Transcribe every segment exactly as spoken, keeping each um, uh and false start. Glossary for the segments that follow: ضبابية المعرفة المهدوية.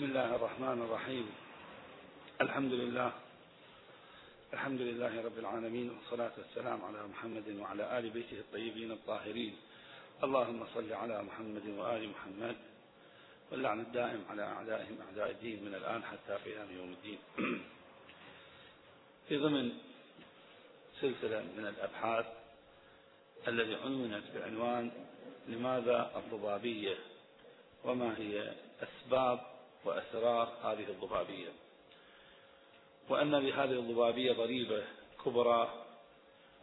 بسم الله الرحمن الرحيم. الحمد لله الحمد لله رب العالمين، والصلاة والسلام على محمد وعلى آل بيته الطيبين الطاهرين. اللهم صل على محمد وآل محمد، واللعن الدائم على أعدائهم أعداء الدين من الآن حتى قيام يوم الدين. في ضمن سلسلة من الأبحاث التي عنونت بعنوان لماذا الضبابية وما هي أسباب وأسرار هذه الضبابية، وأن لهذه الضبابية ضريبة كبرى،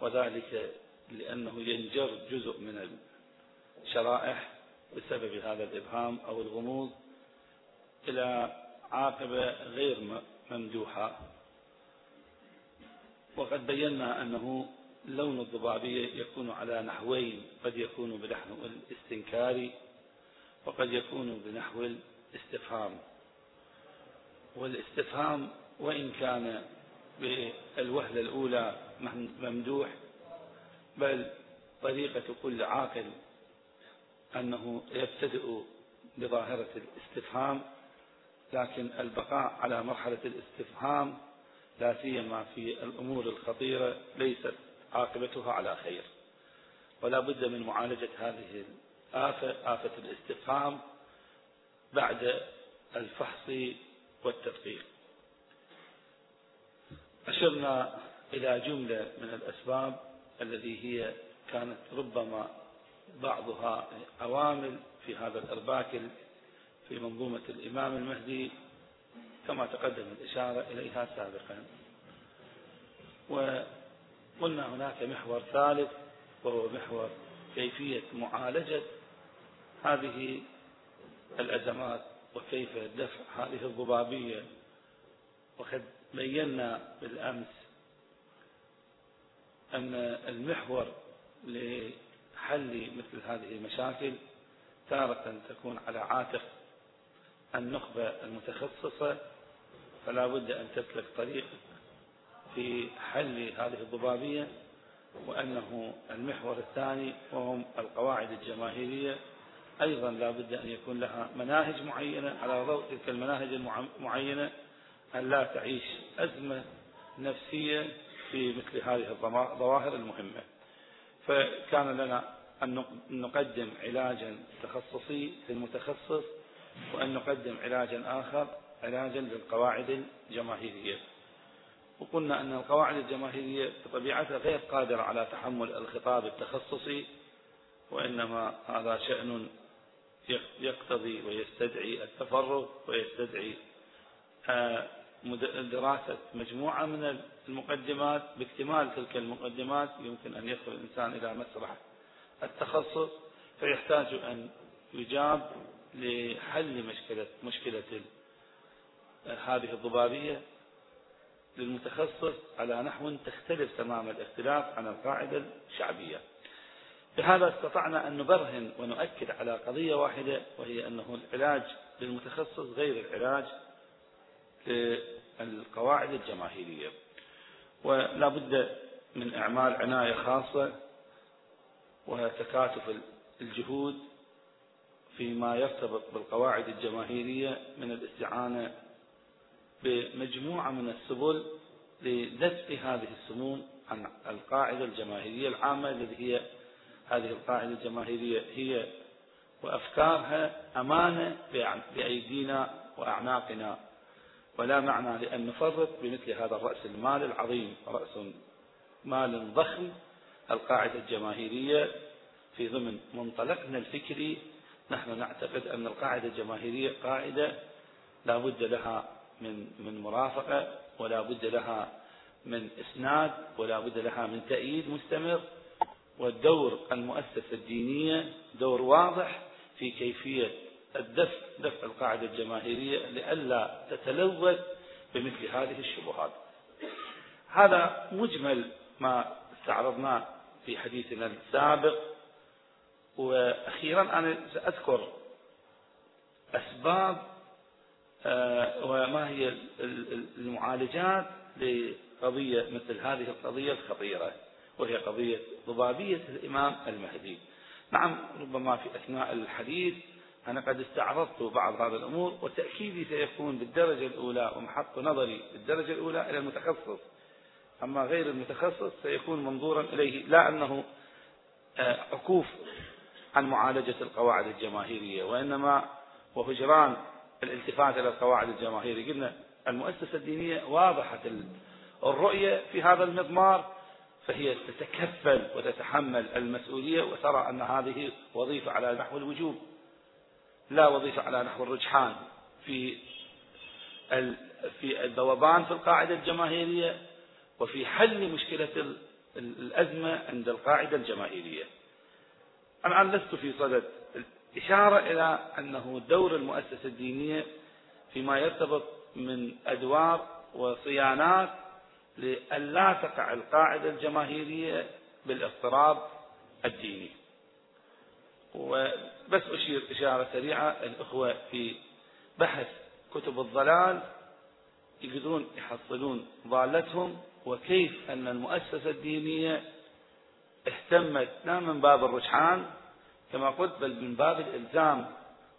وذلك لأنه ينجر جزء من الشرائح بسبب هذا الإبهام أو الغموض إلى عاقبة غير ممدوحة. وقد بينا أنه لون الضبابية يكون على نحوين، قد يكون بنحو الاستنكاري وقد يكون بنحو الاستفهام. والاستفهام وإن كان بالوهلة الأولى ممدوح، بل طريقة كل عاقل أنه يبتدئ بظاهرة الاستفهام، لكن البقاء على مرحلة الاستفهام لا سيما في الأمور الخطيرة ليست عاقبتها على خير، ولا بد من معالجة هذه الآفة، آفة الاستفهام، بعد الفحص والتدقيق. أشرنا إلى جملة من الأسباب التي هي كانت ربما بعضها عوامل في هذا الأرباكل في منظومة الإمام المهدي، كما تقدم الإشارة إليها سابقا. وقلنا هناك محور ثالث، وهو محور كيفية معالجة هذه الأزمات وكيف دفع هذه الضبابية. وقد بينا بالأمس أن المحور لحل مثل هذه المشاكل تارة تكون على عاتق النخبة المتخصصة، فلا بد أن تسلك طريق في حل هذه الضبابية، وأنه المحور الثاني وهم القواعد الجماهيرية أيضا لا بد أن يكون لها مناهج معينة، على ضوء تلك المناهج المعينة أن لا تعيش أزمة نفسية في مثل هذه الظواهر المهمة. فكان لنا أن نقدم علاجا تخصصي للمتخصص، وأن نقدم علاجا آخر علاجا للقواعد الجماهيرية. وقلنا أن القواعد الجماهيرية بطبيعتها غير قادرة على تحمل الخطاب التخصصي، وإنما هذا شأن يقتضي ويستدعي التفرغ ويستدعي دراسة مجموعة من المقدمات. باكتمال تلك المقدمات يمكن أن يصل الإنسان إلى مسرح التخصص، فيحتاج أن يجاب لحل مشكلة مشكلة هذه الضبابية للمتخصص على نحو تختلف تمام الاختلاف عن القاعدة الشعبية. بهذا استطعنا أن نبرهن ونؤكد على قضية واحدة، وهي أنه العلاج للمتخصص غير العلاج للقواعد الجماهيرية، ولا بد من إعمال عناية خاصة وتكاتف الجهود فيما يرتبط بالقواعد الجماهيرية من الاستعانة بمجموعة من السبل لدفع هذه السموم عن القاعدة الجماهيرية العامة، التي هي هذه القاعدة الجماهيرية هي وأفكارها أمانة بأيدينا وأعناقنا، ولا معنى لأن نفرط بمثل هذا الرأس المال العظيم، رأس مال ضخم. القاعدة الجماهيرية في ضمن منطلقنا الفكري نحن نعتقد أن القاعدة الجماهيرية قاعدة لا بد لها من من مرافقة، ولا بد لها من إسناد، ولا بد لها من تأييد مستمر، والدور المؤسسة الدينية دور واضح في كيفية الدفع دفع القاعدة الجماهيرية لئلا تتلوث بمثل هذه الشبهات. هذا مجمل ما استعرضناه في حديثنا السابق. وأخيرا أنا سأذكر أسباب وما هي المعالجات لقضية مثل هذه القضية الخطيرة، وهي قضية ضبابية الإمام المهدي. نعم، ربما في أثناء الحديث أنا قد استعرضت بعض هذه الأمور، وتأكيدي سيكون بالدرجة الأولى ومحط نظري بالدرجة الأولى إلى المتخصص، أما غير المتخصص سيكون منظورا إليه، لا أنه عكوف عن معالجة القواعد الجماهيرية، وإنما وهجران الالتفات إلى القواعد الجماهيرية. قلنا المؤسسة الدينية واضحة الرؤية في هذا المضمار، فهي تتكفل وتتحمل المسؤولية وترى أن هذه وظيفة على نحو الوجوب لا وظيفة على نحو الرجحان. في في الذوبان في القاعدة الجماهيرية وفي حل مشكلة الأزمة عند القاعدة الجماهيرية. أنا الآن لست في صدد إشارة إلى أنه دور المؤسسة الدينية فيما يرتبط من أدوار وصيانات لألا تقع القاعدة الجماهيرية بالاضطراب الديني. وبس أشير إشارة سريعة، الأخوة في بحث كتب الضلال يقدرون يحصلون ضالتهم، وكيف أن المؤسسة الدينية اهتمت لا من باب الرجحان كما قلت بل من باب الإلزام،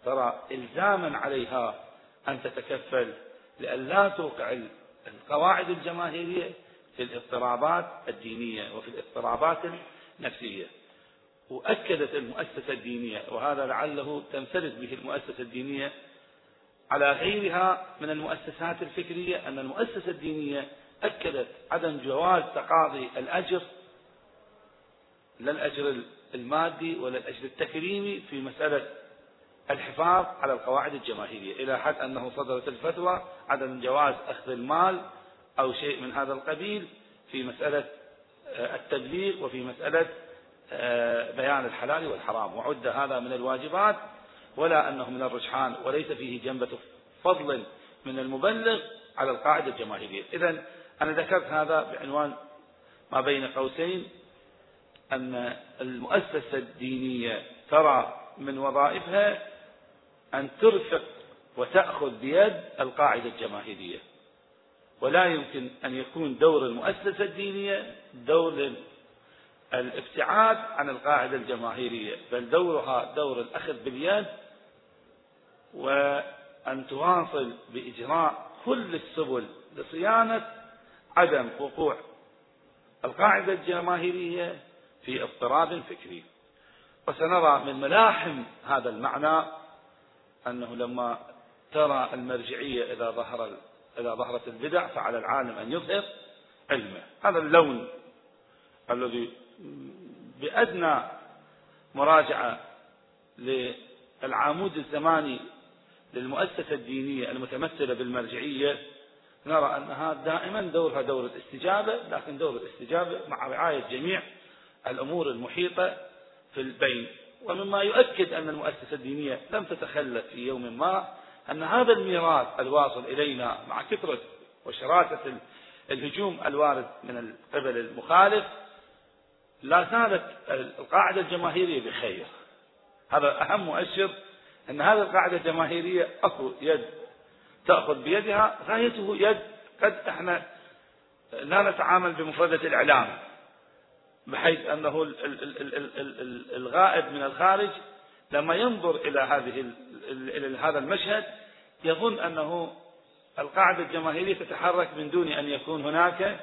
ترى إلزاما عليها أن تتكفل لئلا توقع القواعد الجماهيرية في الاضطرابات الدينية وفي الاضطرابات النفسية. وأكدت المؤسسة الدينية، وهذا لعله تنفرد به المؤسسة الدينية على غيرها من المؤسسات الفكرية، أن المؤسسة الدينية أكدت عدم جواز تقاضي الأجر، لا الأجر المادي ولا الأجر التكريمي، في مسألة الحفاظ على القواعد الجماهيرية، إلى حد أنه صدرت الفتوى عدم جواز أخذ المال أو شيء من هذا القبيل في مسألة التبليغ وفي مسألة بيان الحلال والحرام، وعد هذا من الواجبات ولا أنه من الرجحان، وليس فيه جنبة فضل من المبلغ على القاعدة الجماهيرية. إذن أنا ذكرت هذا بعنوان ما بين قوسين أن المؤسسة الدينية ترى من وظائفها أن ترفق وتأخذ بيد القاعدة الجماهيرية، ولا يمكن أن يكون دور المؤسسة الدينية دور الابتعاد عن القاعدة الجماهيرية، بل دورها دور الأخذ باليد، وأن تواصل بإجراء كل السبل لصيانة عدم وقوع القاعدة الجماهيرية في اضطراب فكري. وسنرى من ملاحم هذا المعنى أنه لما ترى المرجعية إذا ظهر إذا ظهرت البدع فعلى العالم أن يظهر علمه، هذا اللون الذي بأدنى مراجعة للعمود الزماني للمؤسسة الدينية المتمثلة بالمرجعية نرى أنها دائما دورها دور الاستجابة، لكن دور الاستجابة مع رعاية جميع الأمور المحيطة في البين. ومما يؤكد أن المؤسسة الدينية لم تتخلف في يوم ما أن هذا الميراث الواصل إلينا مع كثرة وشراسة الهجوم الوارد من قبل المخالف لا زالت القاعدة الجماهيرية بخير. هذا أهم مؤشر أن هذه القاعدة الجماهيرية أكو يد تأخذ بيدها، غايته يد قد احنا لا نتعامل بمفردة الإعلام، بحيث أنه الغائب من الخارج لما ينظر إلى هذه إلى هذا المشهد يظن أنه القاعدة الجماهيرية تتحرك من دون أن يكون هناك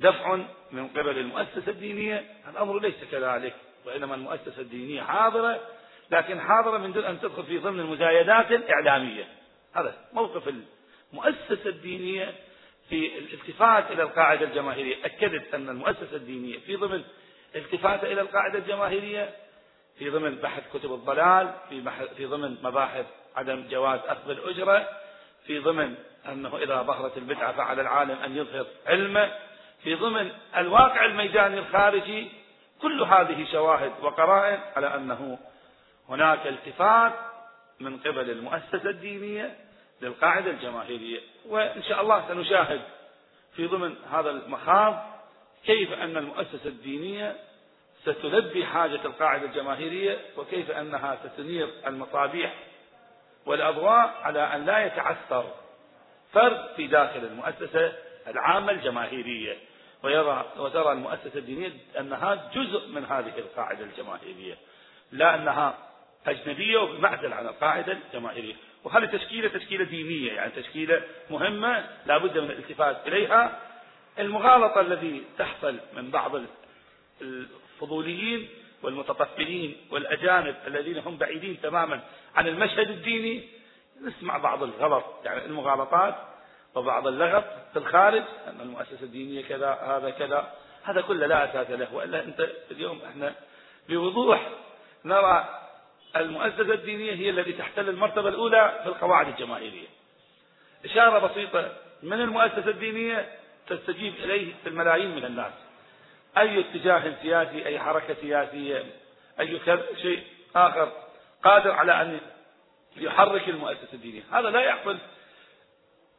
دفع من قبل المؤسسة الدينية. الأمر ليس كذلك، وإنما المؤسسة الدينية حاضرة، لكن حاضرة من دون أن تدخل في ضمن المزايدات الإعلامية. هذا موقف المؤسسة الدينية في الالتفات إلى القاعدة الجماهيرية. أكدت أن المؤسسة الدينية في ضمن التفاتها إلى القاعدة الجماهيرية في ضمن بحث كتب الضلال، في, في ضمن مباحث عدم جواز أخذ الأجرة، في ضمن أنه إذا ظهرت البدعة فعلى العالم أن يظهر علمه، في ضمن الواقع الميداني الخارجي. كل هذه شواهد وقرائن على أنه هناك التفات من قبل المؤسسة الدينية للقاعدة الجماهيرية. وإن شاء الله سنشاهد في ضمن هذا المخاض كيف أن المؤسسة الدينية ستلبي حاجة القاعدة الجماهيرية، وكيف أنها ستنير المصابيح والأضواء على أن لا يتعثر فرد في داخل المؤسسة العامة الجماهيرية. ويرى وترى المؤسسة الدينية أنها جزء من هذه القاعدة الجماهيرية، لا أنها أجنبية وبمعزل عن القاعدة الجماهيرية. وهذه تشكيلة تشكيلة دينية، يعني تشكيلة مهمة لا بد من الالتفات إليها. المغالطة التي تحصل من بعض الفضوليين والمتطفلين والأجانب الذين هم بعيدين تماما عن المشهد الديني، نسمع بعض الغلط، يعني المغالطات وبعض اللغط في الخارج أن المؤسسة الدينية كذا، هذا كذا، هذا كله لا أساس له. وإلا أنت اليوم إحنا بوضوح نرى المؤسسة الدينية هي التي تحتل المرتبة الأولى في القواعد الجماهيرية. إشارة بسيطة من المؤسسة الدينية تستجيب إليه في الملايين من الناس، أي اتجاه سياسي، أي حركة سياسية، أي شيء آخر قادر على أن يحرك المؤسسة الدينية. هذا لا يحصل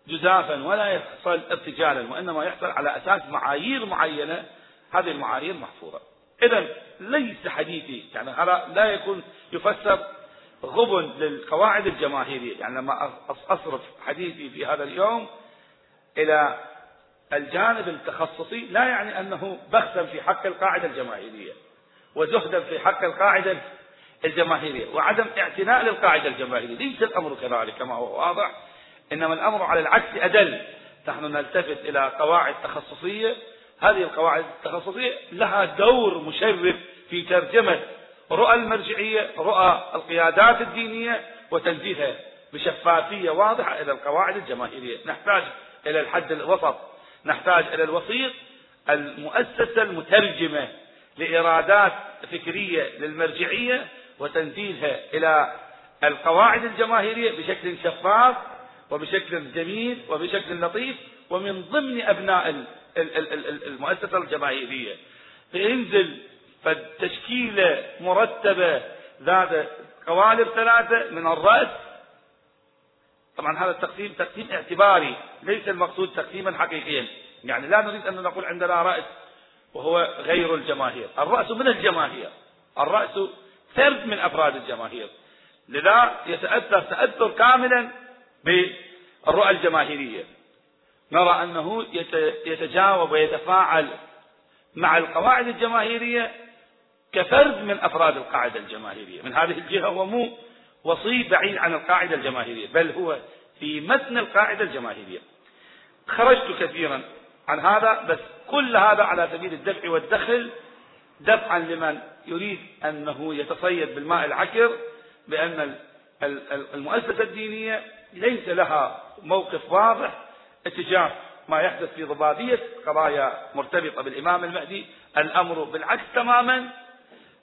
جزافا ولا يحصل ارتجالا، وإنما يحصل على أساس معايير معينة، هذه المعايير محفورة. إذن ليس حديثي، يعني هذا لا يكون يفسر غبن للقواعد الجماهيرية. يعني لما أصرف حديثي في هذا اليوم إلى الجانب التخصصي لا يعني أنه بخسا في حق القاعدة الجماهيرية وزهدا في حق القاعدة الجماهيرية وعدم اعتناء للقاعدة الجماهيرية، ليس الأمر كذلك كما هو واضح، إنما الأمر على العكس أدل. نحن نلتفت إلى قواعد تخصصية، هذه القواعد التخصصية لها دور مشرف في ترجمة رؤى المرجعية، رؤى القيادات الدينية، وتنزيلها بشفافية واضحة إلى القواعد الجماهيرية. نحتاج إلى الحد الوسط، نحتاج إلى الوسيط، المؤسسة المترجمة لإرادات فكرية للمرجعية وتنزيلها إلى القواعد الجماهيرية بشكل شفاف وبشكل جميل وبشكل لطيف. ومن ضمن أبناء المؤسسة الجماهيرية ينزل فالتشكيلة مرتبة ذات قوالب ثلاثة من الرأس. طبعا هذا التقسيم تقسيم اعتباري، ليس المقصود تقسيما حقيقيا، يعني لا نريد أن نقول عندنا رأس وهو غير الجماهير. الرأس من الجماهير، الرأس فرد من أفراد الجماهير، لذا يتأثر تأثر كاملا بالرؤى الجماهيرية. نرى أنه يتجاوب ويتفاعل مع القواعد الجماهيرية كفرد من أفراد القاعدة الجماهيرية. من هذه الجهة هو مو وصي بعيد عن القاعدة الجماهيرية، بل هو في متن القاعدة الجماهيرية. خرجت كثيرا عن هذا، بس كل هذا على سبيل الدفع والدخل، دفعا لمن يريد أنه يتصيد بالماء العكر بأن المؤسسة الدينية ليس لها موقف واضح اتجاه ما يحدث في ضبابية قضايا مرتبطة بالإمام المهدي. الأمر بالعكس تماما،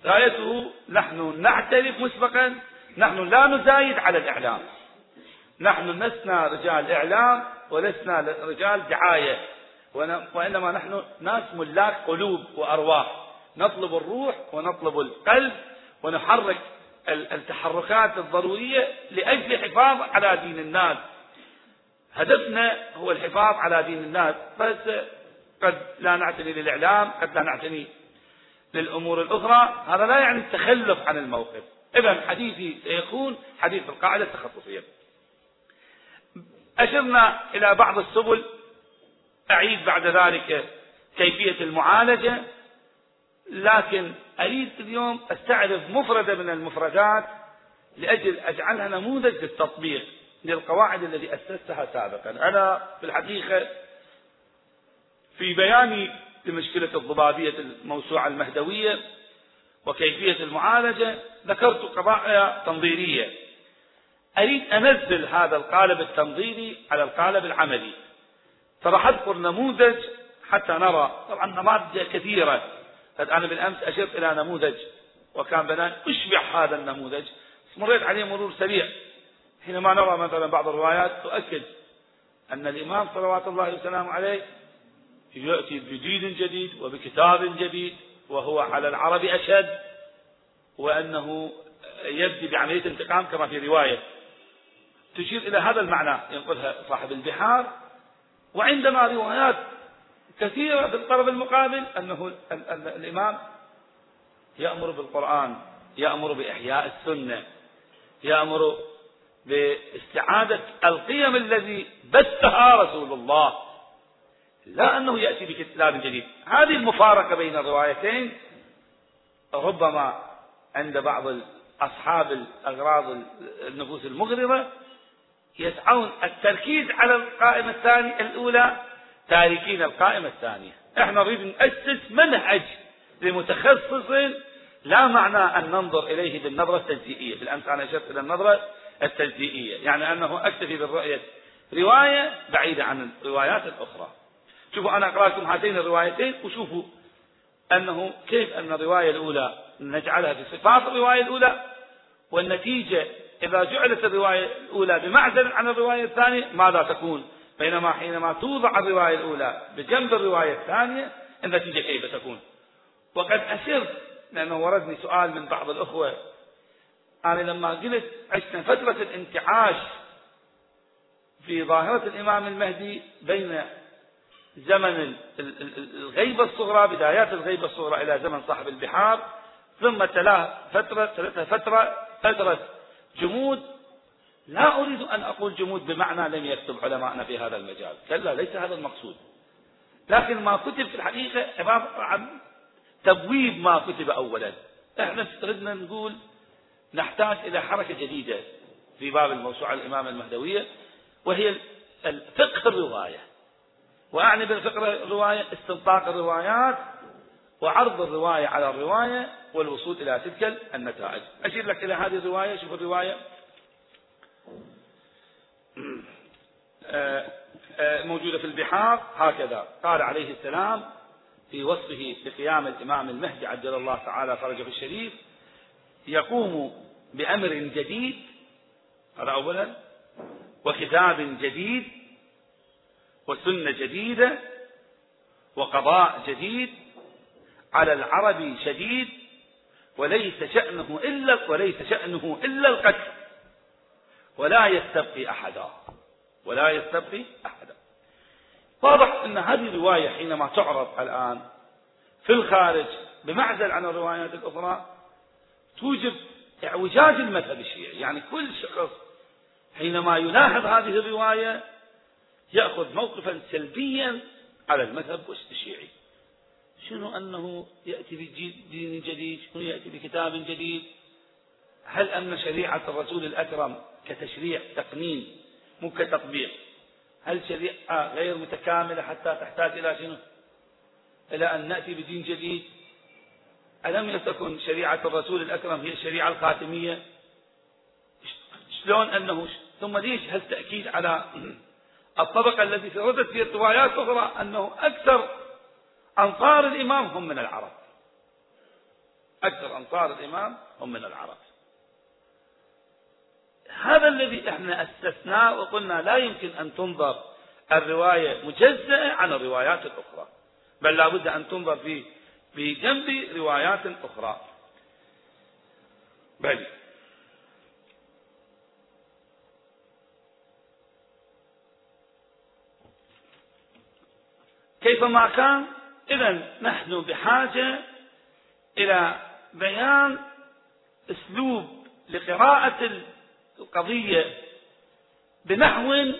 غايته نحن نعترف مسبقا نحن لا نزايد على الإعلام، نحن لسنا رجال إعلام ولسنا رجال دعاية، وإنما نحن ناس ملاك قلوب وأرواح، نطلب الروح ونطلب القلب ونحرك التحركات الضرورية لأجل الحفاظ على دين الناس. هدفنا هو الحفاظ على دين الناس، بس قد لا نعتني للإعلام، قد لا نعتني للأمور الأخرى. هذا لا يعني التخلف عن الموقف. إذن حديثي سيكون حديث القاعدة التخصصية. أشرنا إلى بعض السبل، أعيد بعد ذلك كيفية المعالجة، لكن أريد اليوم أستعرض مفردة من المفردات لأجل أجعلها نموذج للتطبيق للقواعد التي أسستها سابقا. أنا في الحقيقة في بياني لمشكلة الضبابية الموسوعة المهدوية وكيفية المعالجة ذكرت قضايا تنظيرية. أريد أنزل هذا القالب التنظيري على القالب العملي، فراح أذكر نموذج حتى نرى. طبعا نماذج كثيرة، أنا بالأمس أشرت إلى نموذج وكان بناء أشبع هذا النموذج، مريت عليه مرور سريع. حينما نرى مثلا بعض الروايات تؤكد أن الإمام صلوات الله وسلامه عليه يأتي بجيل جديد وبكتاب جديد وهو على العرب أشد، وأنه يبدي بعملية انتقام كما في رواية تشير إلى هذا المعنى ينقلها صاحب البحار. وعندنا روايات كثيرة في الطرف المقابل أنه الإمام يأمر بالقرآن، يأمر بإحياء السنة، يأمر باستعادة القيم الذي بثها رسول الله، لا أنه يأتي بكتاب جديد. هذه المفارقة بين الروايتين ربما عند بعض أصحاب الأغراض النفوس المغرضة يسعون التركيز على القائمة الثانية الأولى تاركين القائمة الثانية. احنا نريد نأسس منهج لمتخصص لا معنى أن ننظر إليه بالنظرة التجزئية. بالأمس أنا أشرت إلى النظرة التجزئية، يعني أنه أكتفي بالرؤية رواية بعيدة عن الروايات الأخرى. شوفوا أنا أقرأ لكم هاتين الروايتين وشوفوا أنه كيف أن الرواية الأولى نجعلها في صفات الرواية الأولى، والنتيجة إذا جعلت الرواية الأولى بمعزل عن الرواية الثانية ماذا تكون، بينما حينما توضع الرواية الأولى بجنب الرواية الثانية النتيجة كيف تكون. وقد أشرت لأنه وردني سؤال من بعض الأخوة، أنا لما قلت عشنا فترة الانتعاش في ظاهرة الإمام المهدي بين زمن الغيبة الصغرى، بدايات الغيبة الصغرى إلى زمن صاحب البحار، ثم تلاه فترة ثلاثة فترة فترة جمود. لا أريد أن أقول جمود بمعنى لم يكتب علماءنا في هذا المجال، كلا ليس هذا المقصود، لكن ما كتب في الحقيقة عبارة عن تبويب ما كتب أولا. احنا ردنا نقول نحتاج إلى حركة جديدة في باب الموسوعة الإمام المهدوية، وهي فقه الرواية. وأعني بالفقه الرواية استنطاق الروايات وعرض الرواية على الرواية والوصول إلى تلك النتائج. أشير لك إلى هذه الرواية. شوف الرواية موجودة في البحار هكذا. قال عليه السلام في وصفه بقيام الإمام المهدي عجل الله تعالى فرجه الشريف: يقوم بأمر جديد، هذا أولا، وكتاب جديد، وسنة جديدة، وقضاء جديد، على العرب شديد، وليس شأنه إلا وليس شأنه إلا القتل، ولا يستبقي أحدا ولا يستبقي أحدا. واضح أن هذه الرواية حينما تعرض الآن في الخارج بمعزل عن الروايات الأخرى توجب إعوجاج المذهب الشيعي، يعني كل شخص حينما يلاحظ هذه الرواية يأخذ موقفا سلبيا على المذهب الشيعي. شنو أنه يأتي بدين جديد، شنو يأتي بكتاب جديد؟ هل أن شريعة الرسول الأكرم كتشريع تقنين مو كتطبيق، هل شريعة غير متكاملة حتى تحتاج إلى شنو؟ إلى أن نأتي بدين جديد؟ ألم تكن شريعة الرسول الأكرم هي الشريعة الخاتمية؟ شلون أنه ثم ليش هالتأكيد على الطبقة التي سردت في الروايات أخرى أنه أكثر أنصار الإمام هم من العرب، أكثر أنصار الإمام هم من العرب. هذا الذي احنا استثناه وقلنا لا يمكن أن تنظر الرواية مجزأة عن الروايات الأخرى، بل لا بد أن تنظر في بجنب روايات أخرى. بل كيفما كان، إذن نحن بحاجة إلى بيان أسلوب لقراءة القضية بنحو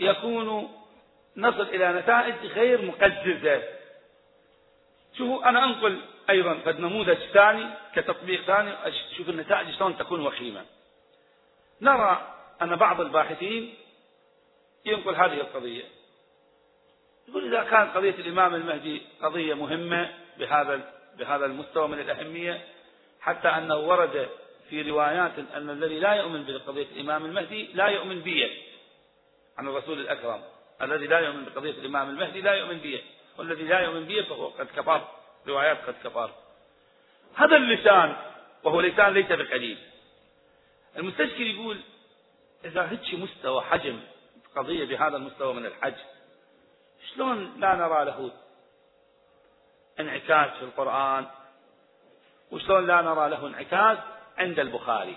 يكون نصل إلى نتائج غير مقززة. شوفوا أنا أنقل أيضا قد نموذج ثاني كتطبيق ثاني، شوف النتائج شلون تكون وخيمة. نرى أن بعض الباحثين ينقل هذه القضية، يقول إذا كان قضية الإمام المهدي قضية مهمة بهذا بهذا المستوى من الأهمية، حتى أنه ورد في روايات أن الذي لا يؤمن بقضية الإمام المهدي لا يؤمن بيه، عن الرسول الأكرم: الذي لا يؤمن بقضية الإمام المهدي لا يؤمن بيه، والذي لا يؤمن به فهو قد كفر، روايات قد كفر. هذا اللسان وهو لسان ليس بقليل. المستشكل يقول إذا هتش مستوى حجم قضية بهذا المستوى من الحجم، شلون لا نرى له انعكاس في القرآن، وشلون لا نرى له انعكاس عند البخاري،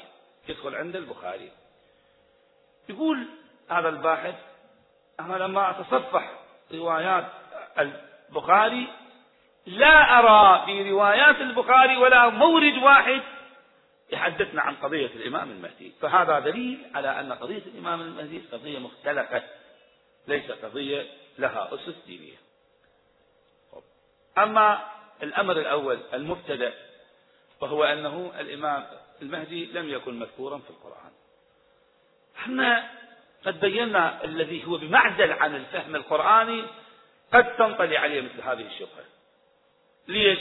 يدخل عند البخاري. يقول هذا الباحث: أنا لما أتصفح روايات البخاري لا أرى في روايات البخاري ولا مورد واحد يحدثنا عن قضية الإمام المهدي، فهذا دليل على أن قضية الإمام المهدي قضية مختلقة، ليس قضية لها أسس دينية. أما الأمر الأول المبتدأ، وهو أنه الإمام المهدي لم يكن مذكورا في القرآن. احنا قد بينا الذي هو بمعزل عن الفهم القرآني قد تنطلي عليه مثل هذه الشبهة. ليش؟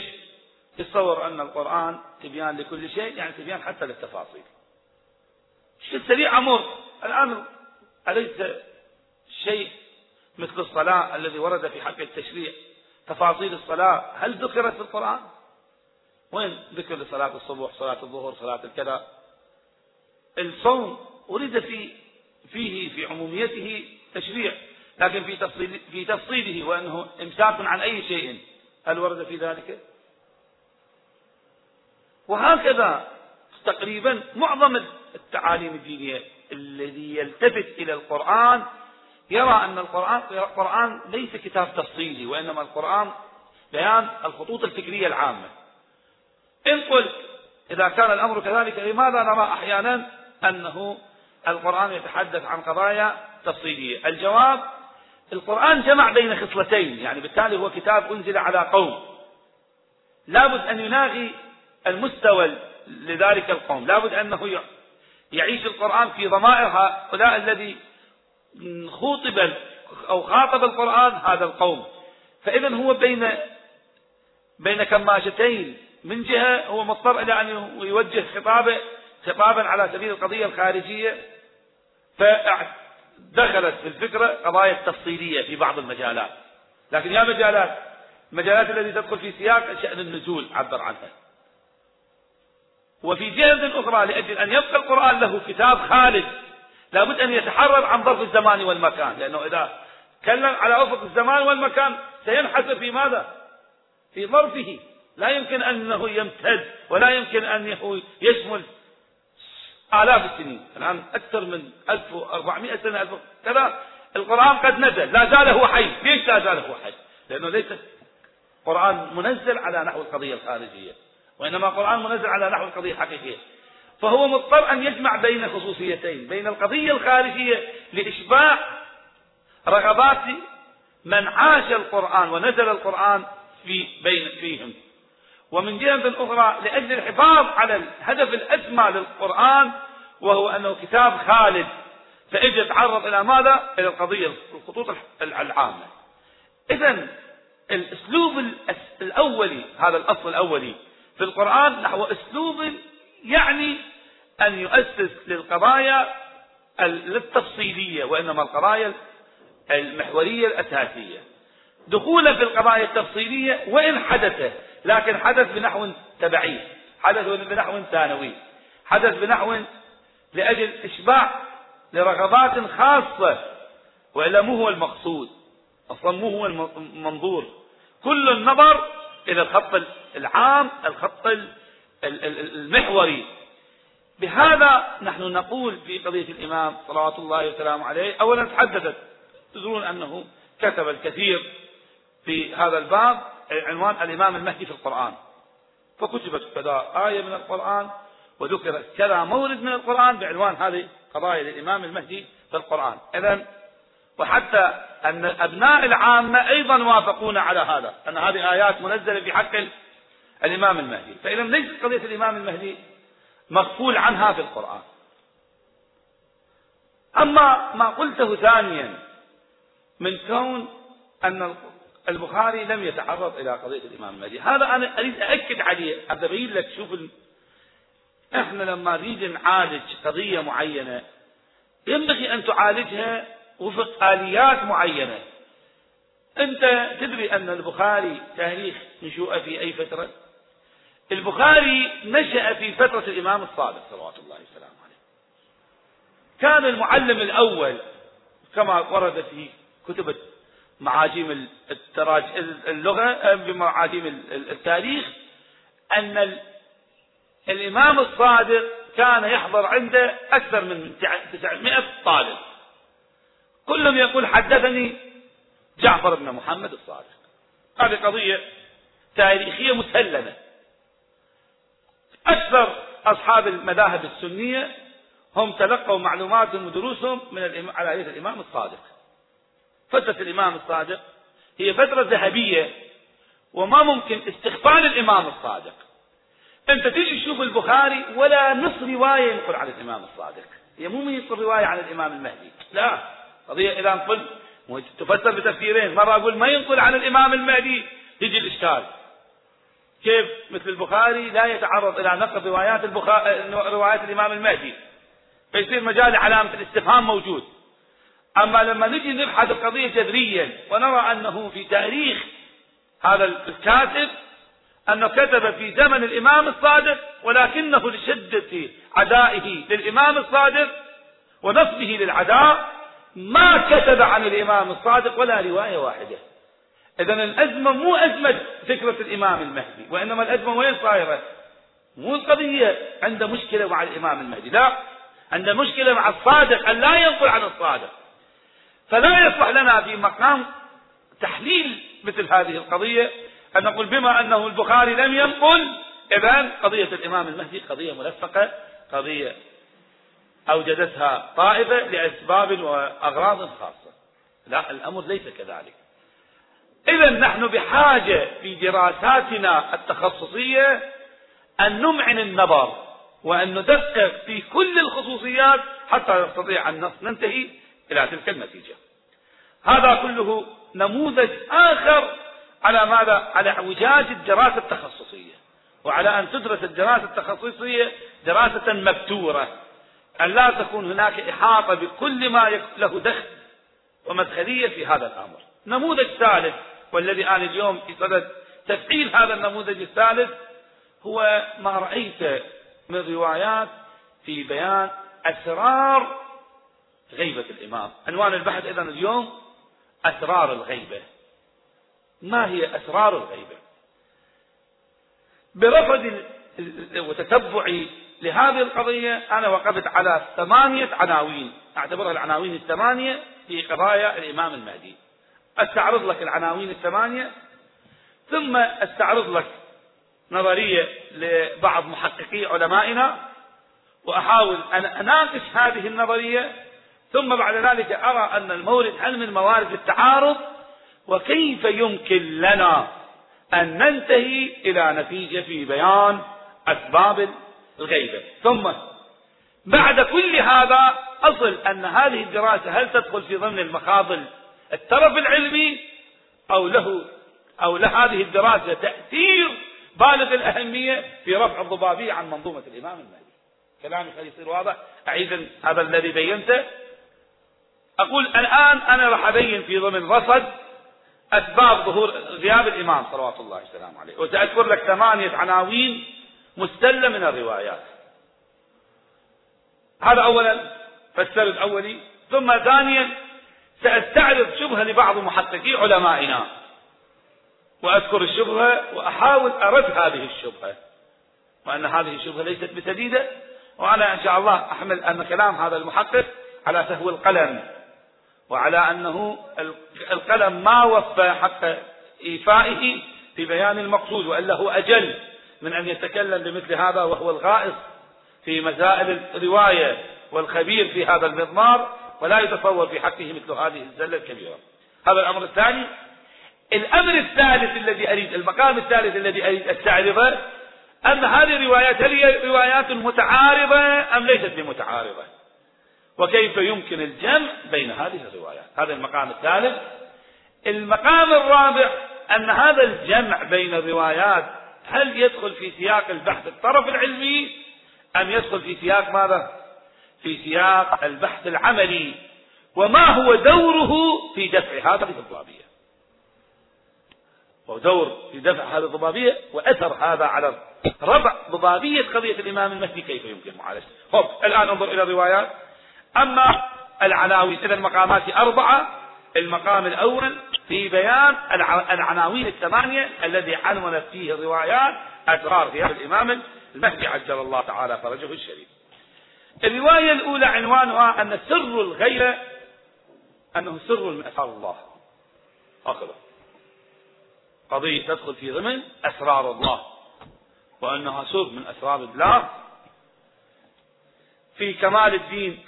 يتصور أن القرآن تبيان لكل شيء، يعني تبيان حتى للتفاصيل. شيء سريع أمر الأمر، أليس شيء مثل الصلاة الذي ورد في حق التشريع تفاصيل الصلاة هل ذكرت في القرآن؟ وين ذكر لصلاة الصبح، صلاة الظهر، صلاة الكذا؟ الصوم أريد في فيه في عموميته تشريع، لكن في تفصيل في تفصيله وأنه إمساك عن أي شيء هل ورد في ذلك؟ وهكذا تقريبا معظم التعاليم الدينية الذي يلتفت إلى القرآن يرى أن القرآن القرآن ليس كتاب تفصيلي، وإنما القرآن بيان الخطوط الفكرية العامة. إن قلت إذا كان الأمر كذلك لماذا نرى أحيانا أنه القرآن يتحدث عن قضايا تفصيلية؟ الجواب: القرآن جمع بين خصلتين، يعني بالتالي هو كتاب أنزل على قوم، لابد أن يناغي المستوى لذلك القوم، لابد أنه يعيش القرآن في ضمائر هؤلاء الذي خاطب أو خاطب القرآن هذا القوم. فإذا هو بين بين كماشتين، من جهة هو مضطر إلى أن يوجه خطابه خطابا على سبيل القضية الخارجية، فدخلت في الفكرة قضايا تفصيلية في بعض المجالات، لكن يا مجالات المجالات التي تدخل في سياق شأن النزول عبر عنها. وفي جهة أخرى لأجل أن يبقى القرآن له كتاب خالد لابد أن يتحرر عن ظرف الزمان والمكان، لأنه إذا تكلم على أفق الزمان والمكان سينحصر في ماذا؟ في ظرفه، لا يمكن أنه يمتد ولا يمكن أنه يشمل آلاف السنين. الآن أكثر من ألف وأربعمائة سنة ألف كذا القرآن قد نزل، لا زال هو حي. ليش لا زال هو حي؟ لأنه ليس قرآن منزل على نحو القضية الخارجية، وإنما قرآن منزل على نحو القضية الحقيقية. فهو مضطر أن يجمع بين خصوصيتين، بين القضية الخارجية لإشباع رغبات من عاش القرآن ونزل القرآن في بين فيهم، ومن جهة أخرى لأجل الحفاظ على الهدف الأسمى للقرآن وهو أنه كتاب خالد، فإذا يتعرض إلى ماذا؟ إلى القضية الخطوط العامة. إذن الأسلوب الأولي، هذا الأصل الأولي في القرآن، نحو أسلوب يعني أن يؤسس للقضايا التفصيلية وإنما القضايا المحورية الأساسية. دخوله في القضايا التفصيلية وإن حدث، لكن حدث بنحو تبعي، حدث بنحو ثانوي، حدث بنحو لأجل إشباع لرغبات خاصة، وإلا مو هو المقصود أصلا، مو هو المنظور. كل النظر إلى الخط العام، الخط المحوري. بهذا نحن نقول في قضية الإمام صلوات الله وسلامه عليه. أولا تحدثت، تدرون أنه كتب الكثير في هذا الباب، عنوان الإمام المهدي في القرآن، فكتبت كذا آية من القرآن وذكرت كذا مورد من القرآن بعنوان هذه قضايا للإمام المهدي في القرآن. إذن وحتى أن أبناء العامة أيضا وافقون على هذا، أن هذه آيات منزلة في حق الإمام المهدي. فإذا ليست قضية الإمام المهدي مغفول عنها في القرآن. أما ما قلته ثانيا من كون أن البخاري لم يتعرض إلى قضية الإمام المهدي، هذا أنا أريد أأكد عليه، أبين لك. شوف ال... إحنا لما نريد نعالج قضية معينة ينبغي أن تعالجها وفق آليات معينة. أنت تدري أن البخاري تاريخ نشوءه في أي فترة؟ البخاري نشأ في فترة الإمام الصادق صلوات الله وسلامه عليه. كان المعلم الأول كما ورد في كتب معاجم اللغة بمعاجم التاريخ أن الإمام الصادق كان يحضر عنده أكثر من تسعمائة طالب، كلهم يقول حدثني جعفر بن محمد الصادق. هذه قضية تاريخية مسلمة. أكثر أصحاب المذاهب السنية هم تلقوا معلوماتهم ودروسهم من على يد الإمام الصادق. فترة الإمام الصادق هي فترة ذهبية، وما ممكن استغفال الإمام الصادق. انت تيجي تشوف البخاري ولا نص روايه ينقل عن الامام الصادق، هي مو من ينقل روايه عن الامام المهدي، لا قضيه اذا قلت تفسر بتفسيرين، مره اقول ما ينقل عن الامام المهدي يجي الاشكال، كيف مثل البخاري لا يتعرض الى نقل روايات روايات الامام المهدي، فيصير مجال علامه الاستفهام موجود. اما لما نجي نبحث القضيه جذريا ونرى انه في تاريخ هذا الكاتب أنه كتب في زمن الإمام الصادق، ولكنه لشدة عدائه للإمام الصادق ونصبه للعداء ما كتب عن الإمام الصادق ولا رواية واحدة. إذن الأزمة مو أزمة فكرة الإمام المهدي، وإنما الأزمة وين صايرة؟ مو القضية عند مشكلة مع الإمام المهدي، لا، عند مشكلة مع الصادق أن لا ينقل عن الصادق. فلا يصلح لنا في مقام تحليل مثل هذه القضية أن نقول بما أنه البخاري لم ينقل إذن قضية الإمام المهدي قضية ملفقة، قضية أوجدتها طائفة لأسباب وأغراض خاصة. لا، الأمر ليس كذلك. إذن نحن بحاجة في دراساتنا التخصصية أن نمعن النظر وأن ندقق في كل الخصوصيات حتى نستطيع أن ننتهي إلى تلك النتيجة. هذا كله نموذج آخر على ماذا؟ على اعوجاج الدراسة التخصصية، وعلى أن تدرس الدراسة التخصصية دراسة مبتورة، أن لا تكون هناك إحاطة بكل ما له دخل ومدخلية في هذا الأمر. نموذج ثالث، والذي أنا اليوم في صدد تفعيل هذا النموذج الثالث، هو ما رأيت من روايات في بيان أسرار غيبة الإمام. عنوان البحث إذن اليوم أسرار الغيبة. ما هي أسرار الغيبة؟ برفض وتتبعي لهذه القضية أنا وقفت على ثمانية عناوين أعتبرها العناوين الثمانية في قضايا الإمام المهدي. أستعرض لك العناوين الثمانية، ثم أستعرض لك نظرية لبعض محققي علمائنا وأحاول أن أناقش هذه النظرية، ثم بعد ذلك أرى أن المورد هل من موارد التعارض، وكيف يمكن لنا أن ننتهي إلى نتيجة في بيان أسباب الغيبة. ثم بعد كل هذا أصل أن هذه الدراسة هل تدخل في ضمن المخاض الترف العلمي أو له أو لهذه الدراسة تأثير بالغ الأهمية في رفع الضبابية عن منظومة الإمام المهدي. كلامي خلي يصير واضح. أعيد هذا الذي بينته. أقول الآن أنا راح أبين في ضمن رصد أسباب ظهور غياب الإمام صلوات الله وسلامه عليه، وسأذكر لك ثمانية عناوين مستلة من الروايات. هذا أولا، فالسرد الأولي. ثم ثانيا سأستعرض شبهة لبعض محققي علمائنا وأذكر الشبهة وأحاول أرد هذه الشبهة، وأن هذه الشبهة ليست بسديدة، وأنا إن شاء الله أحمل أن كلام هذا المحقق على سهو القلم، وعلى أنه القلم ما وفى حق إيفائه في بيان المقصود، وإلا هو أجل من أن يتكلم بمثل هذا وهو الغائص في مسائل الرواية والخبير في هذا المضمار، ولا يتصور في حقه مثل هذه الزلة الكبيرة. هذا الأمر الثاني. الأمر الثالث الذي أريد المقام الثالث الذي أريد أستعرضه، أن هذه الروايات هل هي روايات متعارضة أم ليست بمتعارضة، وكيف يمكن الجمع بين هذه الروايات. هذا المقام الثالث. المقام الرابع، أن هذا الجمع بين الروايات هل يدخل في سياق البحث الطرف العلمي أم يدخل في سياق ماذا؟ في سياق البحث العملي، وما هو دوره في دفع هذه الضبابية، ودور في دفع هذه الضبابية وأثر هذا على رفع ضبابية قضية الإمام المهدي كيف يمكن معالجته. خب الآن انظر إلى الروايات. أما العناوين، إذا المقامات أربعة. المقام الأول في بيان العناوين الثمانية الذي عنونت فيه الروايات أسرار غياب الإمام المهدي عجل الله تعالى فرجه الشريف. الرواية الأولى عنوانها أن سر الغيبة أنه سر من أسرار الله. أخذه قضية تدخل في ضمن أسرار الله، وأنها سر من أسرار الله. في كمال الدين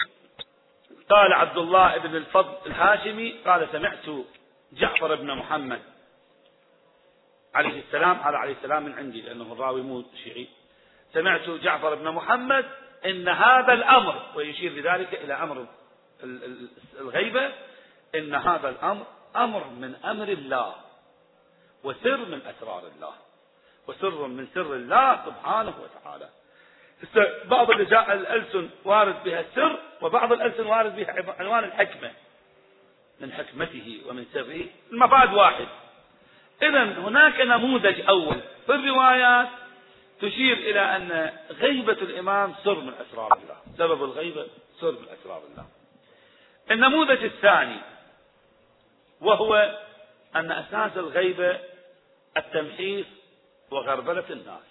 قال عبد الله بن الفضل الهاشمي قال سمعت جعفر بن محمد عليه السلام، هذا عليه السلام من عندي لأنه الراوي مو شيعي، سمعت جعفر بن محمد إن هذا الأمر، ويشير بذلك إلى أمر الغيبة، إن هذا الأمر أمر من أمر الله وسر من أسرار الله وسر من سر الله سبحانه وتعالى. بعض الألسن وارد بها السر، وبعض الألسن وارد بها عنوان الحكمة من حكمته ومن سره، المفاد واحد. إذن هناك نموذج أول في الروايات تشير إلى أن غيبة الإمام سر من أسرار الله، سبب الغيبة سر من أسرار الله. النموذج الثاني وهو أن أساس الغيبة التمحيص وغربلة الناس.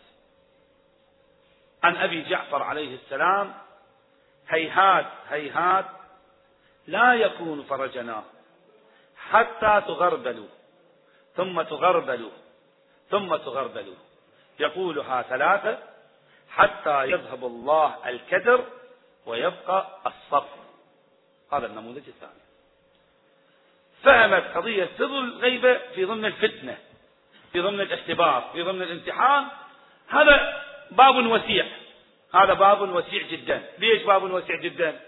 عن أبي جعفر عليه السلام: هيهات هيهات لا يكون فرجنا حتى تغربلوا ثم تغربلوا ثم تغربلوا، يقولها ثلاثة حتى يذهب الله الكدر ويبقى الصبر. هذا النموذج الثاني. فهمت قضية سر الغيبة في ضمن الفتنة، في ضمن الاختبار، في ضمن الامتحان. هذا باب وسيع، هذا باب وسيع جدا. ليش باب وسيع جدا؟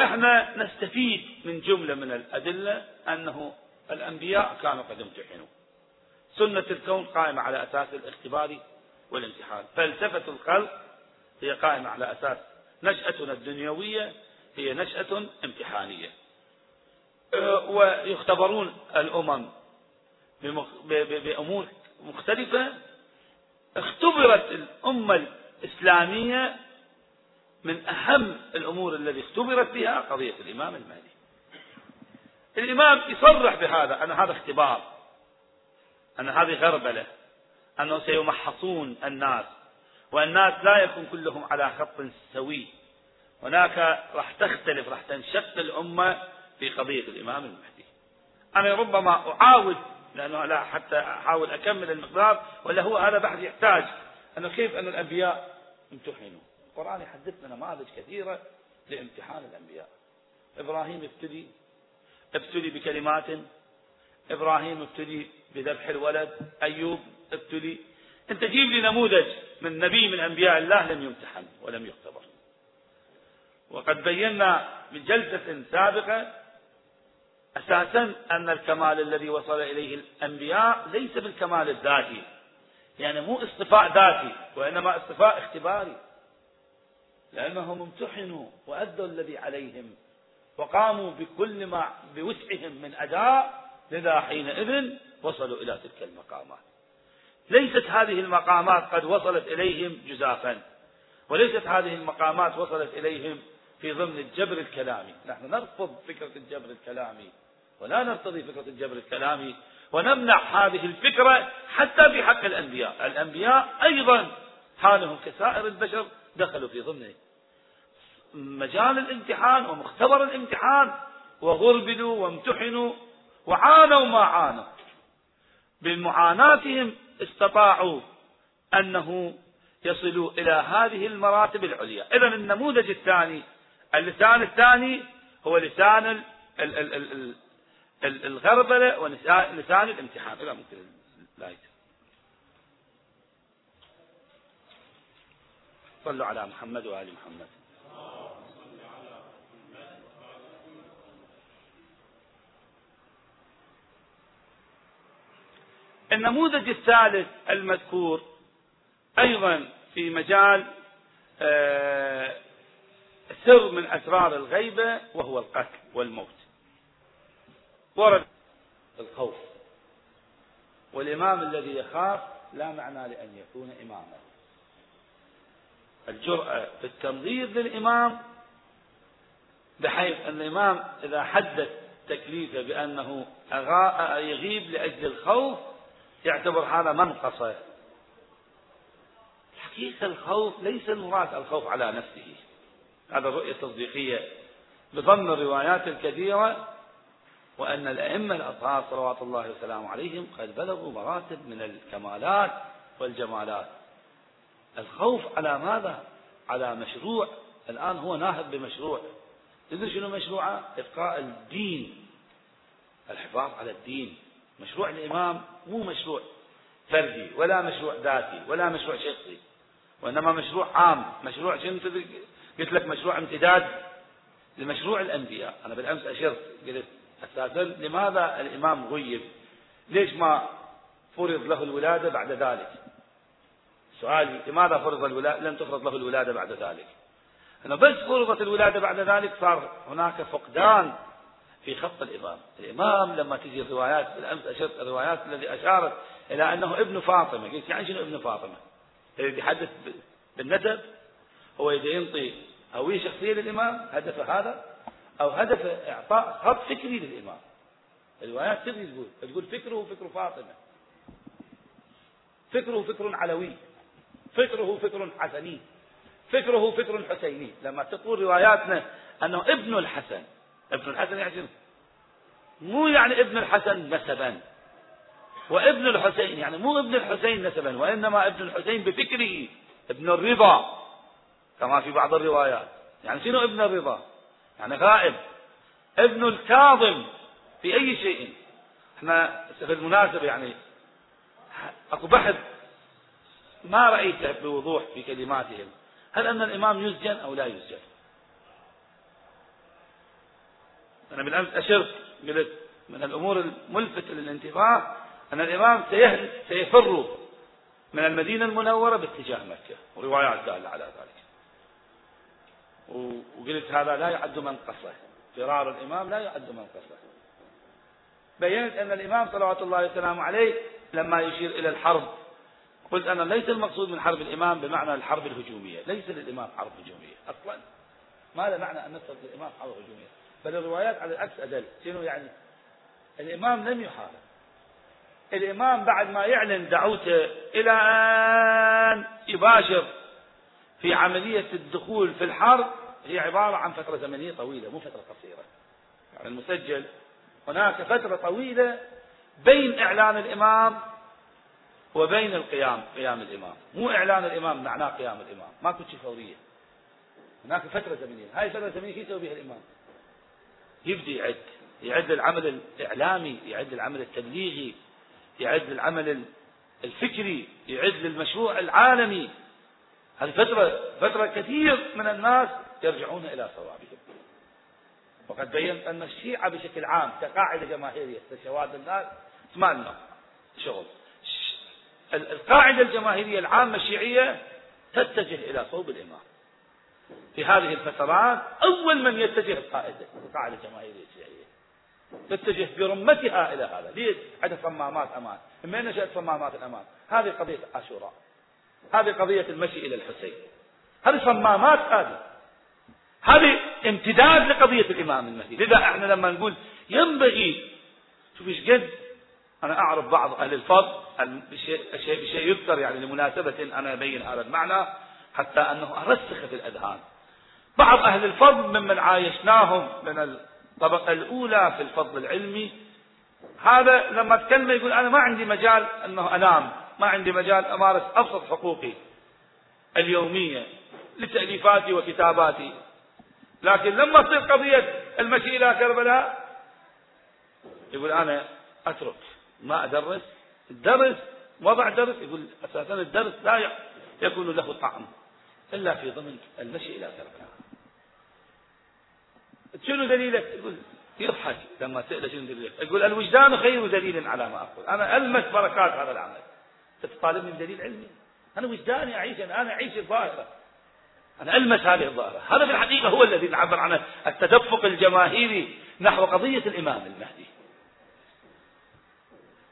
احنا نستفيد من جملة من الأدلة أنه الأنبياء كانوا قد امتحنوا. سنة الكون قائمة على أساس الاختبار والامتحان. فلسفة الخلق هي قائمة على أساس نشأتنا الدنيوية هي نشأة امتحانية، ويختبرون الأمم بأمور مختلفة. اختبرت الأمة الإسلامية من أهم الأمور التي اختبرت بها قضية الإمام المهدي. الإمام يصرح بهذا، أن هذا اختبار، أن هذه غربلة، أنه سيمحصون الناس، والناس لا يكون كلهم على خط سوي، هناك راح تختلف، راح تنشق الأمة في قضية الإمام المهدي. أنا ربما أعاود لأنه لا حتى أحاول أكمل المقدار، ولا هو هذا بحث يحتاج أنه كيف أن الأنبياء امتحنوا. القرآن يحدثنا نماذج كثيرة لامتحان الأنبياء. إبراهيم ابتلي ابتلي بكلمات، إبراهيم ابتلي بذبح الولد، أيوب ابتلي. أنت جيب لي نموذج من نبي من أنبياء الله لم يمتحن ولم يختبر. وقد بينا بجلسة سابقة أساسا أن الكمال الذي وصل إليه الأنبياء ليس بالكمال الذاتي، يعني مو اصطفاء ذاتي، وإنما اصطفاء اختباري، لأنهم امتحنوا وأدوا الذي عليهم وقاموا بكل ما بوسعهم من أداء، لذا حينئذ وصلوا إلى تلك المقامات. ليست هذه المقامات قد وصلت إليهم جزافا، وليست هذه المقامات وصلت إليهم في ضمن الجبر الكلامي. نحن نرفض فكرة الجبر الكلامي، ولا نرتضي فكرة الجبر الكلامي، ونمنع هذه الفكرة حتى بحق الأنبياء. الأنبياء أيضا حالهم كسائر البشر، دخلوا في ضمن مجال الامتحان ومختبر الامتحان، وغربلوا وامتحنوا وعانوا ما عانوا. بمعاناتهم استطاعوا أنه يصلوا إلى هذه المراتب العليا. إذن النموذج الثاني، اللسان الثاني، هو لسان الغربلة ولسان الامتحان. إذا ممكن لايت صلوا على محمد وآل محمد. النموذج الثالث المذكور أيضا في مجال سر من أسرار الغيبة، وهو القتل والموت. ورد الخوف، والإمام الذي يخاف لا معنى لأن يكون إماما. الجرأة في التمريض للإمام، بحيث أن الإمام إذا حدث تكليفه بأنه يغيب لأجل الخوف يعتبر هذا منقصة. حقيقة الخوف ليس المراد الخوف على نفسه، هذا رؤية تصديقية بضمن الروايات الكثيرة، وأن الأئمة الأطهار صلوات الله وسلامه عليهم قد بلغوا مراتب من الكمالات والجمالات. الخوف على ماذا؟ على مشروع. الآن هو ناهض بمشروع. تدري شنو مشروعه؟ إبقاء الدين، الحفاظ على الدين. مشروع الإمام مو مشروع فردي، ولا مشروع ذاتي، ولا مشروع شخصي، وإنما مشروع عام، مشروع شنو قلت لك، مشروع امتداد لمشروع الأنبياء. أنا بالأمس أشرت قلت أساسا لماذا الإمام غيب؟ ليش ما فرض له الولادة بعد ذلك؟ سؤالي لماذا فرض الولادة؟ لم تفرض له الولادة بعد ذلك. أنا بس فرضت الولادة بعد ذلك صار هناك فقدان في خط الإمام. الإمام لما تجي الروايات، بالأمس أشرت الروايات الذي أشارت إلى أنه ابن فاطمة. قلت يعني شنو ابن فاطمة؟ الذي يحدث بالنسب هو يجي ينطي هوية شخصية للإمام، هدف هذا أو هدف إعطاء خط فكري للإمام. الروايات تجي تقول تقول فكره فكر فاطمة، فكره فكر علوي، فكره فكر حسني، فكره فكر حسيني. لما تقول رواياتنا أنه ابن الحسن، ابن الحسن يعني مو يعني ابن الحسن نسبا، وابن الحسين يعني مو ابن الحسين نسبا، وإنما ابن الحسين بفكره، ابن الرضا كما في بعض الروايات. يعني شنو ابن الرضا؟ يعني غائب، ابن الكاظم في أي شيء. احنا في المناسبة يعني أكو بحث ما رأيته بوضوح في كلماتهم، هل أن الإمام يسجن أو لا يسجن؟ أنا بالأمس أشرت قلت من الأمور الملفتة للانتباه أن الإمام سيفر من المدينة المنورة باتجاه مكة، وروايات دالة على ذلك. وقلت هذا لا يعد منقصة، فرار الإمام لا يعد منقصة. بينت أن الإمام صلوات الله وسلامه عليه لما يشير إلى الحرب، قلت أنا ليس المقصود من حرب الإمام بمعنى الحرب الهجومية، ليس للإمام حرب هجومية أصلا، ما له معنى أن نصف للإمام حرب هجومية، بل الروايات على العكس أدل. شنو يعني؟ الإمام لم يحارب، الإمام بعد ما يعلن دعوته إلى أن يباشر في عملية الدخول في الحرب هي عبارة عن فترة زمنية طويلة، مو فترة قصيرة. يعني المسجل هناك فترة طويلة بين إعلان الإمام وبين القيام، قيام الإمام، مو إعلان الإمام معناه قيام الإمام، ما كنت فورية، هناك فترة زمنية. هاي الفترة الزمنية شو يسوي بها الإمام؟ يبدي يعد، يعد العمل الإعلامي، يعد العمل التبليغي، يعد العمل الفكري، يعد للمشروع العالمي. هذه فترة فترة كثير من الناس يرجعون إلى صوابهم. وقد بينت أن الشيعة بشكل عام كقاعدة جماهيرية، استشهاد الناس اسمعنا شغل، القاعدة الجماهيرية العامة الشيعية تتجه إلى صوب الإمام في هذه الفترات. أول من يتجه القاعدة القاعدة الجماهيرية الشيعية تتجه برمتها إلى هذا. ليش؟ عندها صمامات أمان. من نشأت صمامات الأمان؟ هذه قضية عاشوراء، هذه قضية المشي إلى الحسين، هذه صمامات، هذه هذه امتداد لقضية الإمام المهدي. لذا احنا لما نقول ينبغي، شوف ايش قد أنا أعرف بعض أهل الفضل بشيء يذكر يعني لمناسبة أنا أبين هذا المعنى حتى أنه أرسخ في الأذهان. بعض أهل الفضل ممن عايشناهم من الطبقة الأولى في الفضل العلمي، هذا لما تكلمه يقول أنا ما عندي مجال أنه أنام، ما عندي مجال أمارس أبسط حقوقي اليومية لتأليفاتي وكتاباتي، لكن لما تصير قضية المشي إلى كربلاء يقول أنا أترك، ما أدرس، الدرس وضع درس، يقول أساسا الدرس لا يكون له طعم إلا في ضمن المشي إلى كربلاء. شنو دليلك؟ يقول يضحك لما سأله شنو دليلك، يقول الوجدان خير دليل على ما أقول، أنا ألمس بركات هذا العمل، تطالبني بدليل علمي؟ أنا وجداني أعيش، أنا أعيش الظاهرة، أنا ألمس هذه الظاهرة. هذا في الحقيقة هو الذي نعبر عنه التدفق الجماهيري نحو قضية الإمام المهدي.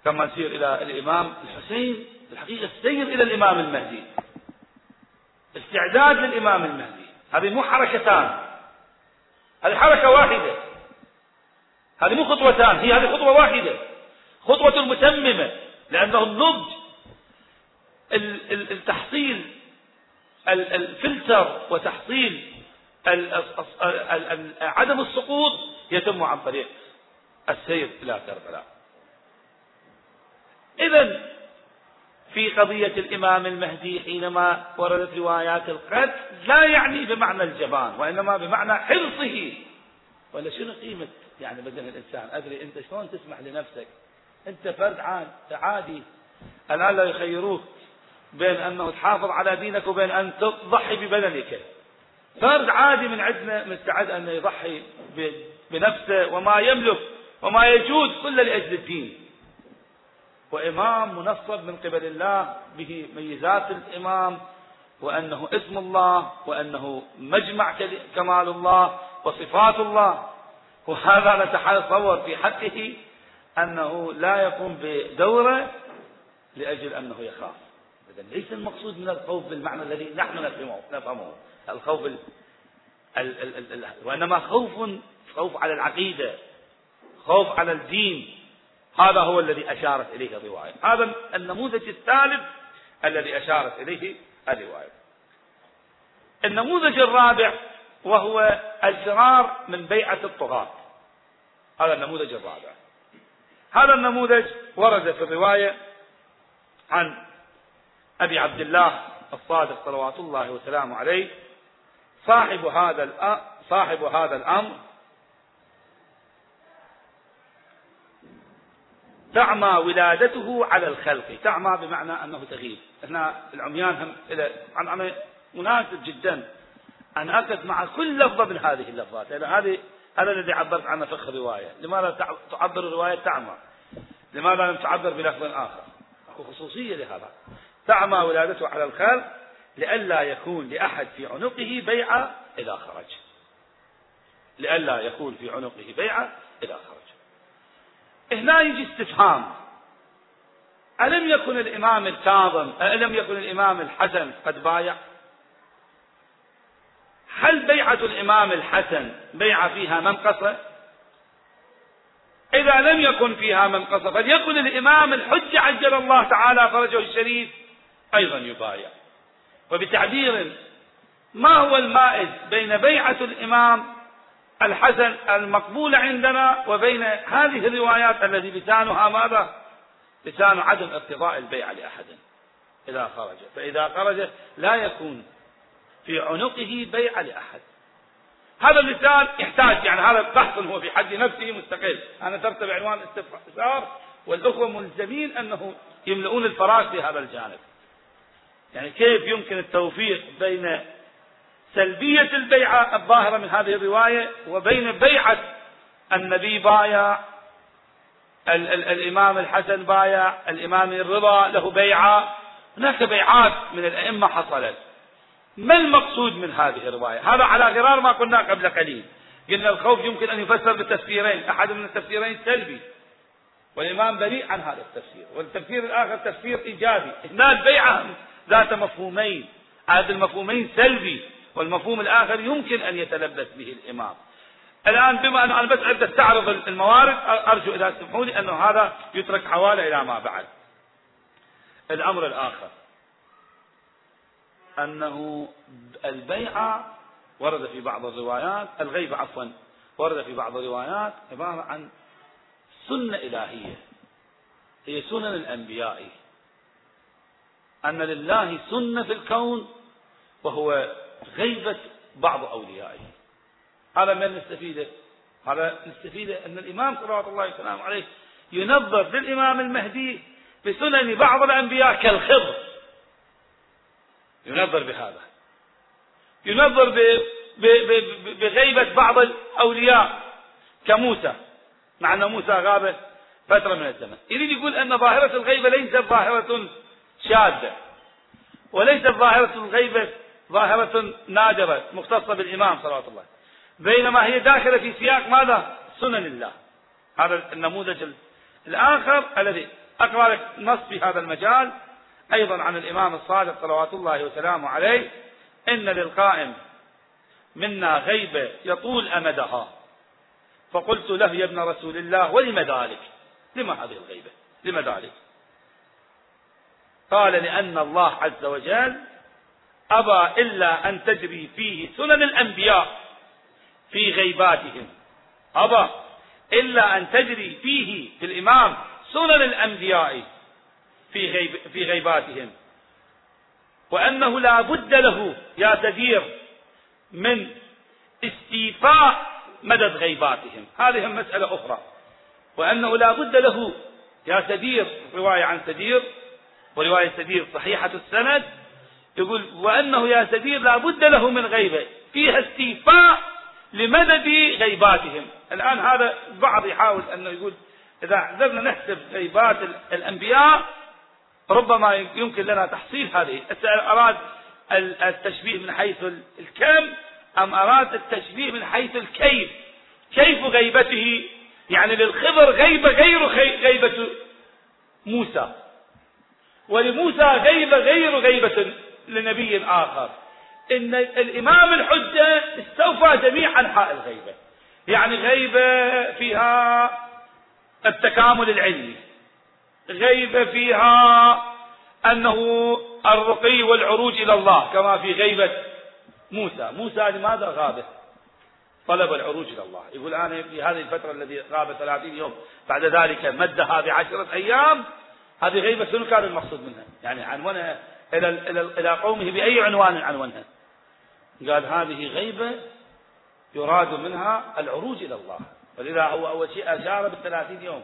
كما نسير إلى الإمام الحسين، الحقيقة السير إلى الإمام المهدي، استعداد للإمام المهدي، هذه مو حركتان، هذه حركة واحدة، هذه مو خطوتان، هي هذه خطوة واحدة، خطوة متممة، لأنه النضج، التحصيل، الفلتر وتحصيل عدم السقوط يتم عن طريق السير إلى كربلاء. إذن في قضية الإمام المهدي حينما وردت روايات القتل لا يعني بمعنى الجبان، وإنما بمعنى حرصه. ولا شنو قيمة يعني بدن الإنسان؟ أدري أنت شلون تسمح لنفسك، أنت فرد عادي، الآن لا يخيروك بين أنه تحافظ على دينك وبين أن تضحي ببدنك. فرد عادي من عندنا مستعد أن يضحي بنفسه وما يملك وما يجوز كله لأجل الدين. وإمام منصب من قبل الله به ميزات الإمام، وأنه اسم الله، وأنه مجمع كمال الله وصفات الله. وهذا نتصور في حقه أنه لا يقوم بدوره لأجل أنه يخاف. إذن ليس المقصود من الخوف بالمعنى الذي نحن نفهمه الخوف ال... ال... ال... ال... ال... وإنما خوف خوف على العقيدة، خوف على الدين. هذا هو الذي أشارت إليه الرواية، هذا النموذج الثالث الذي أشارت إليه الرواية. النموذج الرابع وهو الفرار من بيعة الطغاة، هذا النموذج الرابع. هذا النموذج ورد في الرواية عن أبي عبد الله الصادق صلوات الله وسلامه عليه صاحب هذا صاحب هذا الأمر: تعمى ولادته على الخلق. تعمى بمعنى أنه تغيب. هنا العميان هم عن مناسب جدا أن أكد مع كل لفظة من هذه اللفظات، لأن هذه هذا الذي عبرت عنه فخ الرواية. لماذا تعبر الرواية تعمى؟ لماذا لم تعبر بلفظ آخر؟ أكو خصوصية لهذا. تعمى ولادته على الخلق لئلا يكون لأحد في عنقه بيعة إذا خرج، لئلا يكون في عنقه بيعة إذا خرج. هنا يجي استفهام: ألم يكن الإمام الكاظم، ألم يكن الإمام الحسن قد بايع؟ هل بيعة الإمام الحسن بيعة فيها منقصة؟ إذا لم يكن فيها منقصة فليكن الإمام الحجة عجل الله تعالى فرجه الشريف أيضا يبايع. وبتعبير ما هو المائز بين بيعة الإمام الحسن المقبولة عندنا وبين هذه الروايات التي لسانها ماذا؟ لسان عدم ارتضاء البيعة لأحد إذا خرج. فإذا خرج لا يكون في عنقه بيعة لأحد. هذا اللسان يحتاج، يعني هذا بحث هو في حد نفسه مستقل. أنا ذكرت بعنوان استفسار، والأخوة ملزمين أنه يملؤون الفراغ في هذا الجانب. يعني كيف يمكن التوفيق بين سلبية البيعة الظاهرة من هذه الرواية وبين بيعة النبي بايع، ال- ال- الإمام الحسن بايع، الإمام الرضا له بيعة، هناك بيعات من الأئمة حصلت. ما المقصود من هذه الرواية؟ هذا على غرار ما قلنا قبل قليل. قلنا الخوف يمكن أن يفسر بالتفسيرين، أحد من التفسيرين سلبي والإمام بريء عن هذا التفسير، والتفسير الآخر تفسير إيجابي. هنا البيعة ذات مفهومين، هذا المفهومين سلبي والمفهوم الآخر يمكن أن يتلبس به الإمام. الآن بما أنه أنا بس عدة تعرض الموارد، أرجو إذا تسمحوني أنه هذا يترك حواله إلى ما بعد. الأمر الآخر أنه البيعة ورد في بعض الروايات، الغيبة عفوا، ورد في بعض الروايات عبارة عن سنة إلهية، هي سنن الأنبياء، أن لله سنة في الكون وهو غيبة بعض أوليائه. هذا ما نستفيده؟ هذا نستفيده أن الإمام صلوات الله وسلامه عليه ينظر للإمام المهدي بسنن بعض الأنبياء كالخضر، ينظر بهذا، ينظر بغيبة بعض الأولياء كموسى، مع أن موسى غاب فترة من الزمن. يريد يقول أن ظاهرة الغيبة ليست ظاهرة شاذة، وليست ظاهرة الغيبة ظاهرة نادرة مختصة بالإمام صلوات الله، بينما هي داخلة في سياق ماذا؟ سنن الله. هذا النموذج الآخر الذي أقرأ لك نص في هذا المجال أيضا عن الإمام الصادق صلوات الله وسلامه عليه: إن للقائم منا غيبة يطول أمدها، فقلت له يا ابن رسول الله ولم ذلك؟ لما هذه الغيبة؟ لما ذلك؟ قال: لأن الله عز وجل أبى إلا أن تجري فيه سنن الأنبياء في غيباتهم، أبى إلا أن تجري فيه في الإمام سنن الأنبياء في غيب في غيباتهم، وأنه لا بد له يا سدير من استيفاء مدد غيباتهم. هذه مسألة أخرى. وأنه لا بد له يا سدير، رواية عن سدير، ورواية سبير صحيحة السند، يقول وأنه يا سبير لا بد له من غيبة فيها استيفاء لمدد غيباتهم. الآن هذا البعض يحاول أنه يقول إذا عذرنا نحسب غيبات الأنبياء ربما يمكن لنا تحصيل هذه. أراد التشبيه من حيث الكم أم أراد التشبيه من حيث الكيف؟ كيف غيبته؟ يعني للخضر غيبة غير غيبة موسى، ولموسى غيبة غير غيبة لنبي آخر. إن الإمام الحجة استوفى جميع أنحاء الغيبة، يعني غيبة فيها التكامل العلمي، غيبة فيها أنه الرقي والعروج إلى الله كما في غيبة موسى. موسى لماذا غابت؟ طلب العروج إلى الله، يقول أنا في هذه الفترة التي غاب ثلاثين يوم بعد ذلك مدها بعشرة أيام. هذه غيبة شنو كان المقصود منها؟ يعني عنوانها إلى إلى قومه بأي عنوان عنوانها؟ قال هذه غيبة يراد منها العروج إلى الله، ولذا هو أول شيء أشار بالثلاثين يوم،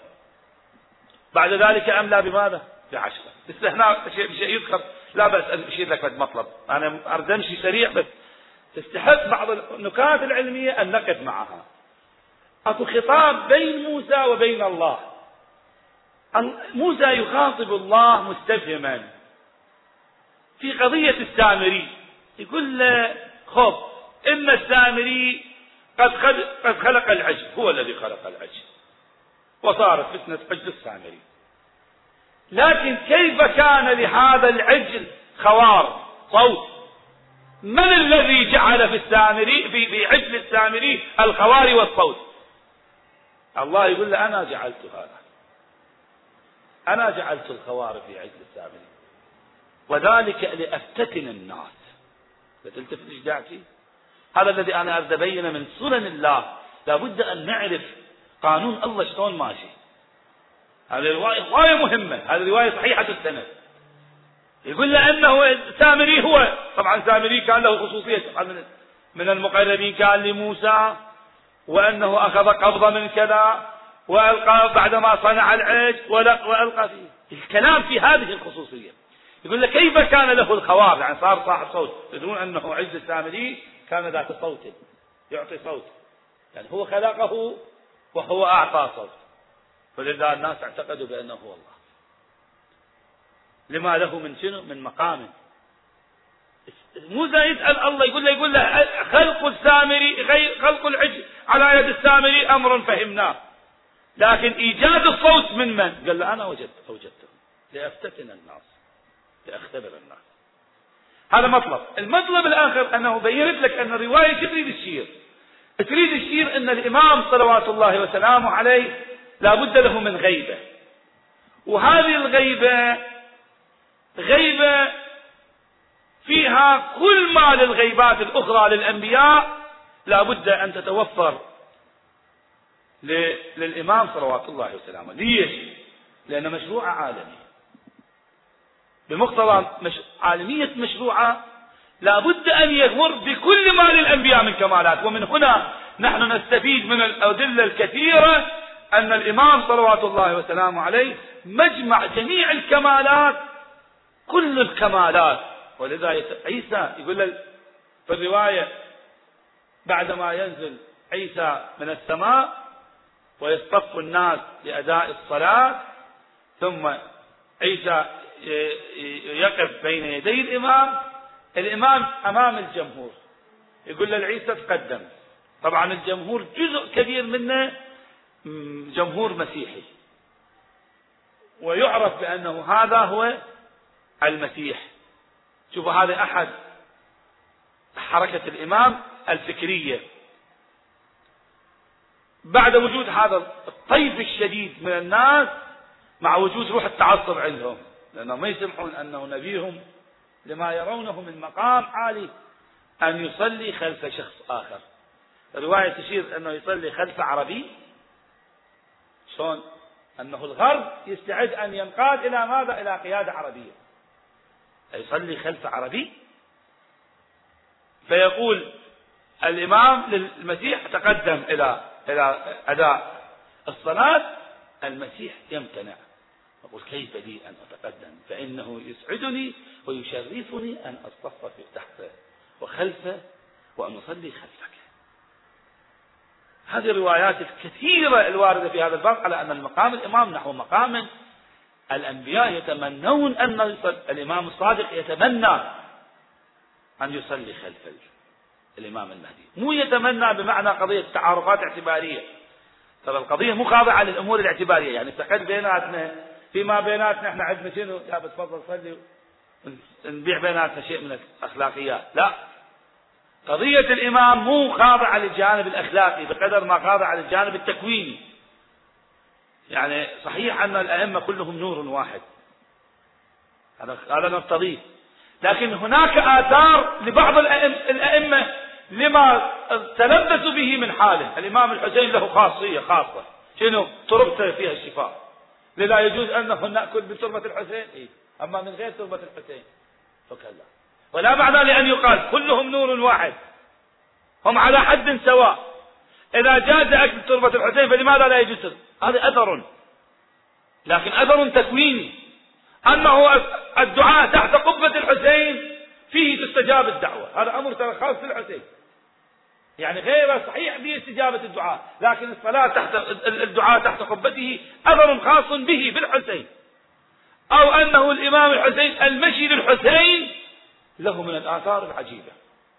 بعد ذلك أملى بماذا؟ بعشرة. استثناء شيء يذكر، لا بأس أن أشير لك المطلب، أنا أريد أمشي سريع بس تستحق بعض النكات العلمية أن نقف معها. أكو خطاب بين موسى وبين الله، موسى يخاطب الله مستفهما في قضية السامري، يقول له خب إما السامري قد خلق العجب، هو الذي خلق العجب وصارت فتنة عجل السامري، لكن كيف كان لهذا العجل خوار صوت؟ من الذي جعل في السامري في عجل السامري الخوار والصوت؟ الله يقول له أنا جعلت هذا، أنا جعلت الخوار في عجل السامري وذلك لأفتتن الناس. فتلتفت إيش دعتي؟ هذا الذي أنا أريد أبينه من سنن الله، لابد أن نعرف قانون الله شلون ماشي. هذه الرواية رواية مهمة، هذه الرواية صحيحة السند. يقول له أنه سامري، هو طبعا سامري كان له خصوصية من المقربين، كان لموسى، وأنه أخذ قبضة من كذا وألقى بعدما صنع العج وألقى فيه الكلام في هذه الخصوصية. يقول له كيف كان له الخوار، يعني صار صاحب صوت. تدرون أنه عجل السامري كان ذات صوت يعطي صوت، يعني هو خلقه وهو أعطى صوت، فلذا الناس اعتقدوا بأنه هو الله لما له من شنو؟ من مقام. موسى يسأل الله يقول له يقول له خلق السامري خلق العجل على يد السامري أمر فهمناه، لكن إيجاد الصوت من من؟ قال له أنا وجدت أوجدته لأفتتن الناس، لأختبر الناس. هذا مطلب. المطلب الآخر أنه بيّنت لك أن الرواية تريد تشير تريد تشير أن الإمام صلوات الله وسلامه عليه لابد له من غيبة، وهذه الغيبة غيبة فيها كل ما للغيبات الأخرى للأنبياء لابد أن تتوفر للإمام صلوات الله وسلامه. ليش؟ لأن مشروع عالمي، بمقتضى مش... عالمية مشروعة لابد أن يغمر بكل ما للأنبياء من كمالات. ومن هنا نحن نستفيد من الأدلة الكثيرة أن الإمام صلوات الله وسلامه عليه مجمع جميع الكمالات، كل الكمالات. ولذا عيسى يقول في الرواية بعدما ينزل عيسى من السماء ويصطف الناس لأداء الصلاة، ثم عيسى يقف بين يدي الإمام، الإمام أمام الجمهور، يقول لعيسى تقدم. طبعا الجمهور جزء كبير منه جمهور مسيحي، ويعرف بأنه هذا هو المسيح. شوفوا هذا أحد حركة الإمام الفكرية بعد وجود هذا الطيف الشديد من الناس مع وجود روح التعصب عندهم، لأنهم ما يسمحون أنه نبيهم لما يرونه من مقام عالي أن يصلي خلف شخص آخر. الرواية تشير أنه يصلي خلف عربي، شلون؟ أنه الغرب يستعد أن ينقاد إلى ماذا؟ إلى قيادة عربية، يصلي خلف عربي. فيقول الإمام للمسيح تقدم إلى إلى أداء الصلاة، المسيح يمتنع أقول كيف لي أن أتقدم؟ فإنه يسعدني ويشرفني أن أصطف تحته وخلفه وأن أصلي خلفك. هذه الروايات الكثيرة الواردة في هذا الباب على أن المقام الإمام نحو مقام الأنبياء، يتمنون أن الإمام الصادق يتمنى أن يصلي خلف الإمام المهدي، مو يتمنى بمعنى قضية تعارضات اعتبارية، ترى القضية مو خاضعة للأمور الاعتبارية، يعني فقط بيناتنا فيما بيناتنا احنا عندنا شنو يا بتفضل صلي ونبيع بيناتنا شيء من الأخلاقيات، لا، قضية الإمام مو خاضعة للجانب الأخلاقي بقدر ما خاضعة للجانب التكويني. يعني صحيح أن الأئمة كلهم نور واحد، هذا نفترضيه، لكن هناك آثار لبعض الأئمة لما تلبسوا به من حاله. الإمام الحسين له خاصية خاصة، شنو؟ تربته فيها الشفاء، لذا يجوز أنه نأكل بتربة الحسين، إيه؟ أما من غير تربة الحسين فكلا، ولا معنى لأن يقال كلهم نور واحد، هم على حد سواء، إذا جاز أكل تربة الحسين فلماذا لا يجوز؟ هذا أثر، لكن أثر تكويني، أنه الدعاء تحت قبة الحسين فيه تستجاب الدعوة، هذا أمر ترى خاص بالحسين، يعني غير صحيح باستجابة الدعاء، لكن الصلاة تحت الدعاء تحت قبته أثر خاص به بالحسين، أو أنه الإمام الحسين المشي للحسين له من الآثار العجيبة،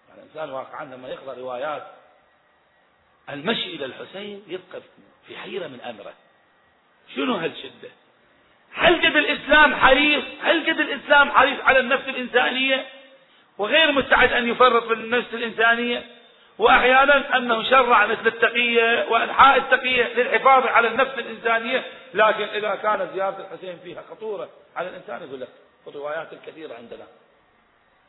يعني الإنسان واقعا لما يقرأ روايات المشي إلى الحسين يبقى في حيرة من أمره، شنو هالشدة؟ هل قد الإسلام حريص هل قد الإسلام حريص على النفس الإنسانية وغير مستعد أن يفرط في النفس الإنسانية، وأحيانا أنه شرع مثل التقية وأنحاء التقية للحفاظ على النفس الإنسانية، لكن إذا كانت زيارة الحسين فيها خطورة على الإنسان، يقول لك الروايات الكثيرة عندنا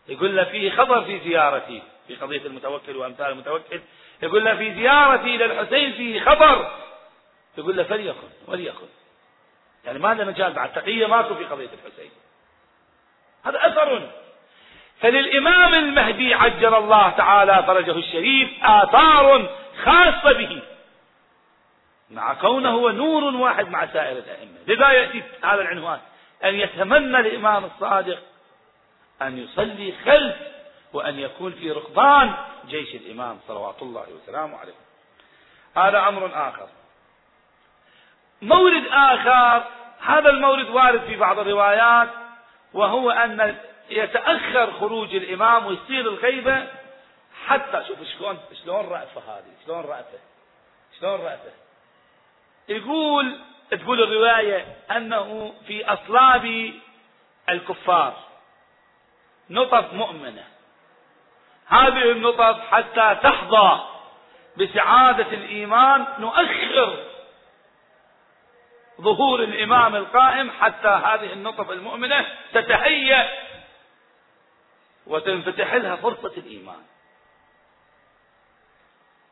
يقول له فيه خطر في زيارتي، في قضية المتوكل وأمثال المتوكل، يقول له في زيارتي إلى الحسين فيه خطر، يقول له فليكن وليكن، يعني ما له مجال بعد، تقية ماكو في قضية الحسين، هذا أثر. فللإمام المهدي عجل الله تعالى فرجه الشريف آثار خاصة به مع كونه هو نور واحد مع سائر الأئمة، لذا يأتي هذا العنوان أن يتمنى الإمام الصادق أن يصلي خلف وأن يكون في ركبان جيش الإمام صلوات الله وسلامه عليه. هذا أمر آخر. مورد آخر، هذا المورد وارد في بعض الروايات، وهو أن يتأخر خروج الإمام ويصير الغيبة حتى، شوف شلون شلون رأفة هذه شلون رأفة شلون رأفة يقول تقول الرواية أنه في أصلاب الكفار نطف مؤمنة، هذه النطف حتى تحظى بسعادة الإيمان نؤخر ظهور الإمام القائم حتى هذه النطف المؤمنة تتهيأ وتنفتح لها فرصة الإيمان.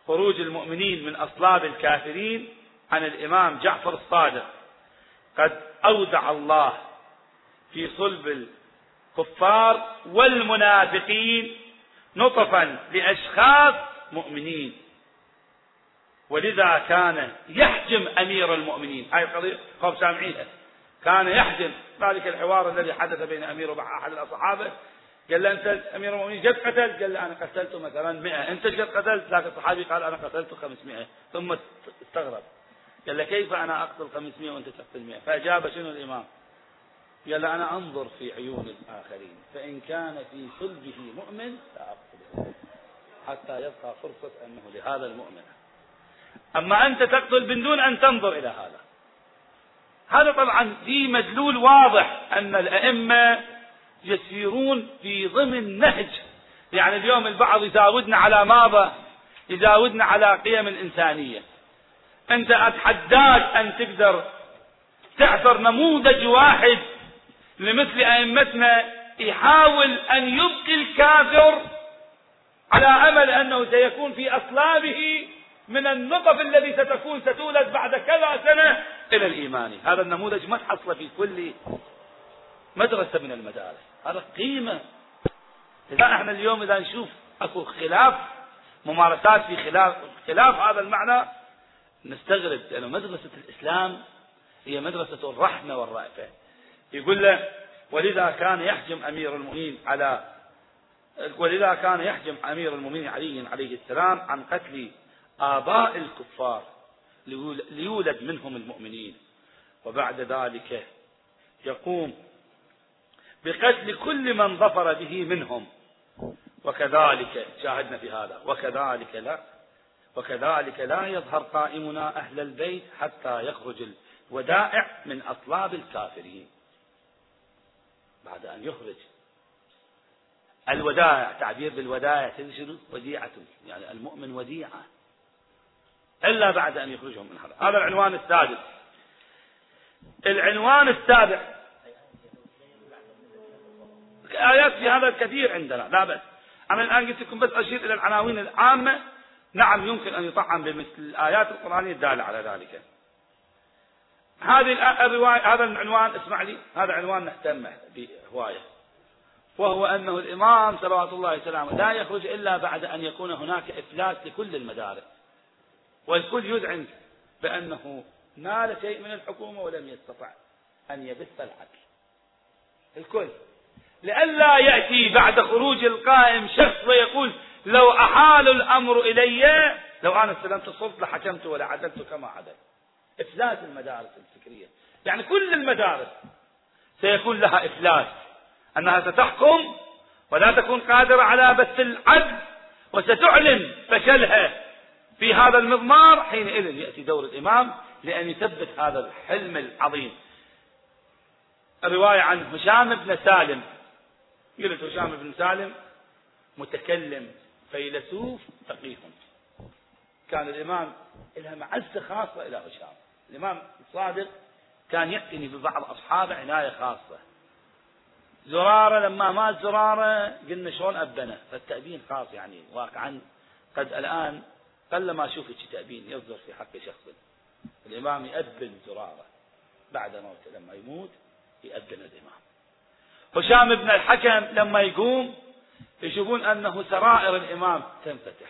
خروج المؤمنين من أصلاب الكافرين عن الإمام جعفر الصادق قد أودع الله في صلب الكفار والمنافقين نطفا لأشخاص مؤمنين، ولذا كان يحجم أمير المؤمنين، هاي القضية خب سامعينها، كان يحجم ذلك الحوار الذي حدث بين أمير ومع أحد الصحابة، قال له أنت أمير المؤمنين قد قتلت؟ قال له أنا قتلت مثلا مئة، أنت قد قتلت؟ لكن الصحابي قال أنا قتلت خمسمئة، ثم استغرب قال له كيف أنا أقتل خمسمئة وأنت تقتل مئة؟ فأجاب شنو الإمام؟ قال أنا أنظر في عيون الآخرين، فإن كان في صلبه مؤمن فأقتله حتى يبقى فرصة أنه لهذا المؤمن، أما أنت تقتل بدون أن تنظر إلى هذا. هذا طبعا في مدلول واضح أن الأئمة يسيرون في ضمن نهج، يعني اليوم البعض يزاودنا على ماذا؟ يزاودنا على قيم الإنسانية، أنت أتحداك أن تقدر تعثر نموذج واحد لمثل أئمتنا يحاول أن يبقي الكافر على أمل أنه سيكون في أصلابه من النطف الذي ستكون ستولد بعد كذا سنة إلى الإيمان. هذا النموذج ما تحصل في كل مدرسة من المدارس، هذا قيمة. إذا احنا اليوم إذا نشوف أكو خلاف ممارسات في خلاف خلاف هذا المعنى نستغرب، لأنه مدرسة الإسلام هي مدرسة الرحمة والرأفة. يقول له ولذا كان يحجم أمير المؤمنين على ولذا كان يحجم أمير المؤمنين علي عليه السلام عن قتل آباء الكفار ليولد منهم المؤمنين، وبعد ذلك يقوم بقتل كل من ظفر به منهم. وكذلك شاهدنا في هذا وكذلك لا وكذلك لا يظهر قائمنا أهل البيت حتى يخرج الودائع من أطلاب الكافرين. بعد أن يخرج الودائع، تعبير بالودائع تنشر وديعة، يعني المؤمن وديعة إلا بعد أن يخرجهم من هذا. هذا العنوان السادس. العنوان السابع، آيات في هذا الكثير عندنا، لا بأس. أنا الآن قلت لكم بس أشير إلى العناوين العامة. نعم يمكن أن يطعم بمثل الآيات القرآنية الدالة على ذلك. هذه الرواية، هذا العنوان، اسمع لي، هذا عنوان نهتم به هواية، وهو أنه الإمام صلوات الله وسلامه لا يخرج إلا بعد أن يكون هناك إفلات لكل المدارس، والكل يذعن بأنه نال شيء من الحكومة ولم يستطع أن يبث العدل. الكل، لئلا يأتي بعد خروج القائم شخص ويقول لو أحال الأمر إلي لو أنا استلمت السلطة لحكمت ولا عدلت كما عدل. إفلات المدارس الفكرية، يعني كل المدارس سيكون لها إفلات، أنها ستحكم ولا تكون قادرة على بث العدل، وستعلن فشلها في هذا المضمار. حينئذ يأتي دور الإمام لأن يثبت هذا الحلم العظيم. الرواية عن هشام بن سالم، قلت هشام بن سالم متكلم فيلسوف فقيه، كان الإمام لها معزة خاصة إلى هشام. الإمام الصادق كان يعتني ببعض أصحابه عناية خاصة. زرارة لما مات زرارة قلنا شلون أبنه، فالتأبين خاص، يعني واقعا قد الآن قل ما شوفت تأبين يصدر في حق شخص. الإمام يأبن زرارة بعد موته، لما يموت يأبن الإمام. هشام بن الحكم لما يقوم يشوفون أنه سرائر الإمام تنفتح،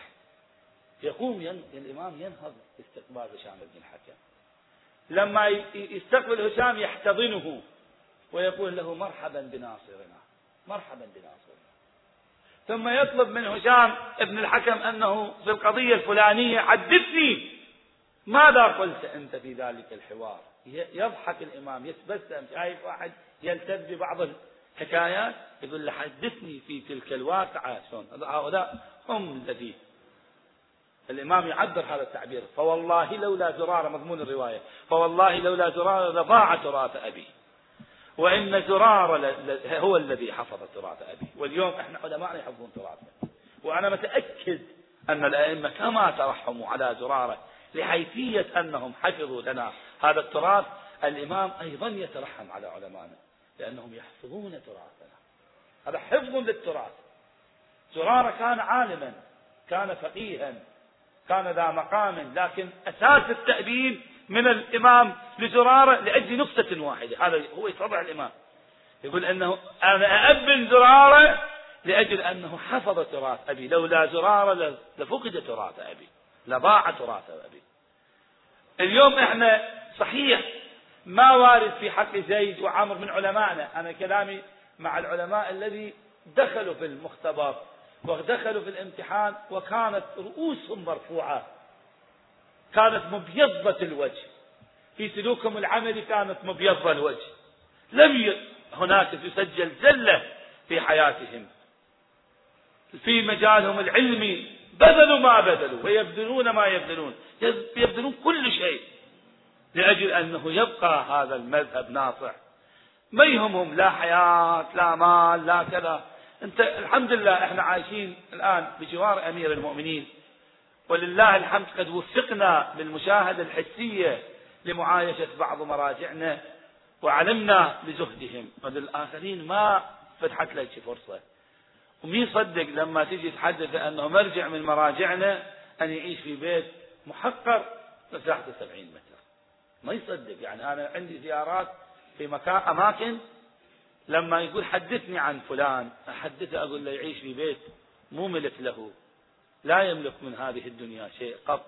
يقوم ين... الإمام ينهض استقبال هشام بن الحكم. لما يستقبل هشام يحتضنه ويقول له مرحبا بناصرنا مرحبا بناصرنا، ثم يطلب من هشام بن الحكم أنه في القضية الفلانية حدثني ماذا قلت أنت في ذلك الحوار. يضحك الإمام يتبسم، شايف واحد يلتف ببعض الحكايات يقول له حدثني في تلك الواقعة شلون. هؤلاء هم الذين الإمام يعبر هذا التعبير، فوالله لولا زرارة، مضمون الرواية، فوالله لولا زرارة لضاع تراث أبي، وإن زرارة هو الذي حفظ تراث أبي. واليوم إحنا علماء يحفظون تراثنا، وأنا متأكد أن الأئمة كما ترحموا على زرارة لحيثية أنهم حفظوا لنا هذا التراث، الإمام أيضا يترحم على علمائنا لأنهم يحفظون تراثنا. هذا حفظ للتراث. زرارة كان عالما، كان فقيها، كان ذا مقام، لكن أساس التأبين من الإمام لزرارة لأجل نقطة واحدة. هذا هو يطبع الإمام، يقول أنه أنا أأبن زرارة لأجل أنه حفظ تراث أبي، لولا زرارة لفقد تراث أبي، لضاع تراث أبي. اليوم إحنا صحيح ما وارد في حق زيد وعمر من علمائنا، أنا كلامي مع العلماء الذي دخلوا في المختبر ودخلوا في الامتحان وكانت رؤوسهم مرفوعة، كانت مبيضة الوجه في سلوكهم العملي، كانت مبيضة الوجه، لم هناك تسجل زلة في حياتهم، في مجالهم العلمي بذلوا ما بذلوا ويبذلون ما يبذلون، يبذلون كل شيء لأجل أنه يبقى هذا المذهب ناصع. ما يهمهم لا حياة لا مال لا كذا. أنت الحمد لله احنا عايشين الآن بجوار أمير المؤمنين، ولله الحمد قد وفقنا بالمشاهدة الحسية لمعايشة بعض مراجعنا وعلمنا بزهدهم، وللآخرين ما فتحت لك فرصة. ومين يصدق لما تجي تحدث أنه مرجع من مراجعنا أن يعيش في بيت محقر مساحته سبعين متر؟ ما يصدق. يعني أنا عندي زيارات في مكان أماكن لما يقول حدثني عن فلان أحدثه، أقول له يعيش في بيت مو ملك له، لا يملك من هذه الدنيا شيء قط،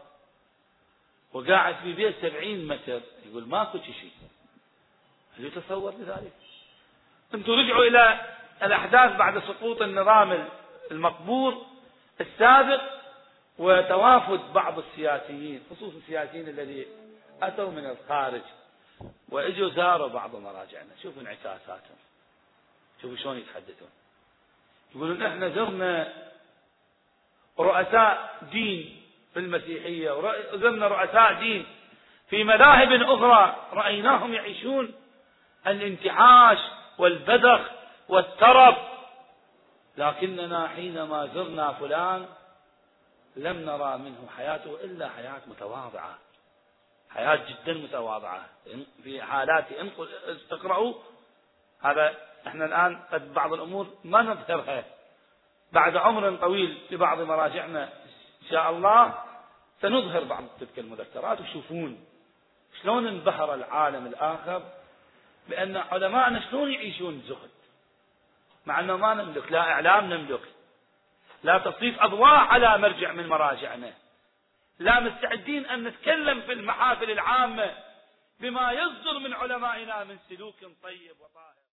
وقاعد في بيت سبعين متر، يقول ماكو شيء. هل يتصور لذلك؟ انتم رجعوا إلى الأحداث بعد سقوط النظام المقبور السابق وتوافد بعض السياسيين، خصوصا السياسيين الذين أتوا من الخارج وإجوا زاروا بعض مراجعنا، شوفوا انعكاساتهم، شوفوا شلون يتحدثون. يقولون احنا زرنا رؤساء دين في المسيحية، وزرنا رؤساء دين في مذاهب أخرى، رأيناهم يعيشون الانتعاش والبذخ والترف، لكننا حينما زرنا فلان لم نرى منه حياته إلا حياة متواضعة، حياة جدا متواضعة. في حالات انقل اقرأوا هذا، احنا الآن قد بعض الأمور ما نظهرها بعد عمر طويل لبعض مراجعنا، إن شاء الله سنظهر بعض تلك المذكرات وشوفون شلون انبهر العالم الآخر بأن علماءنا شلون يعيشون زهد، مع أنه ما نملك لا إعلام نملك، لا تسليط أضواء على مرجع من مراجعنا، لا مستعدين أن نتكلم في المحافل العامة بما يصدر من علمائنا من سلوك طيب وطاهر.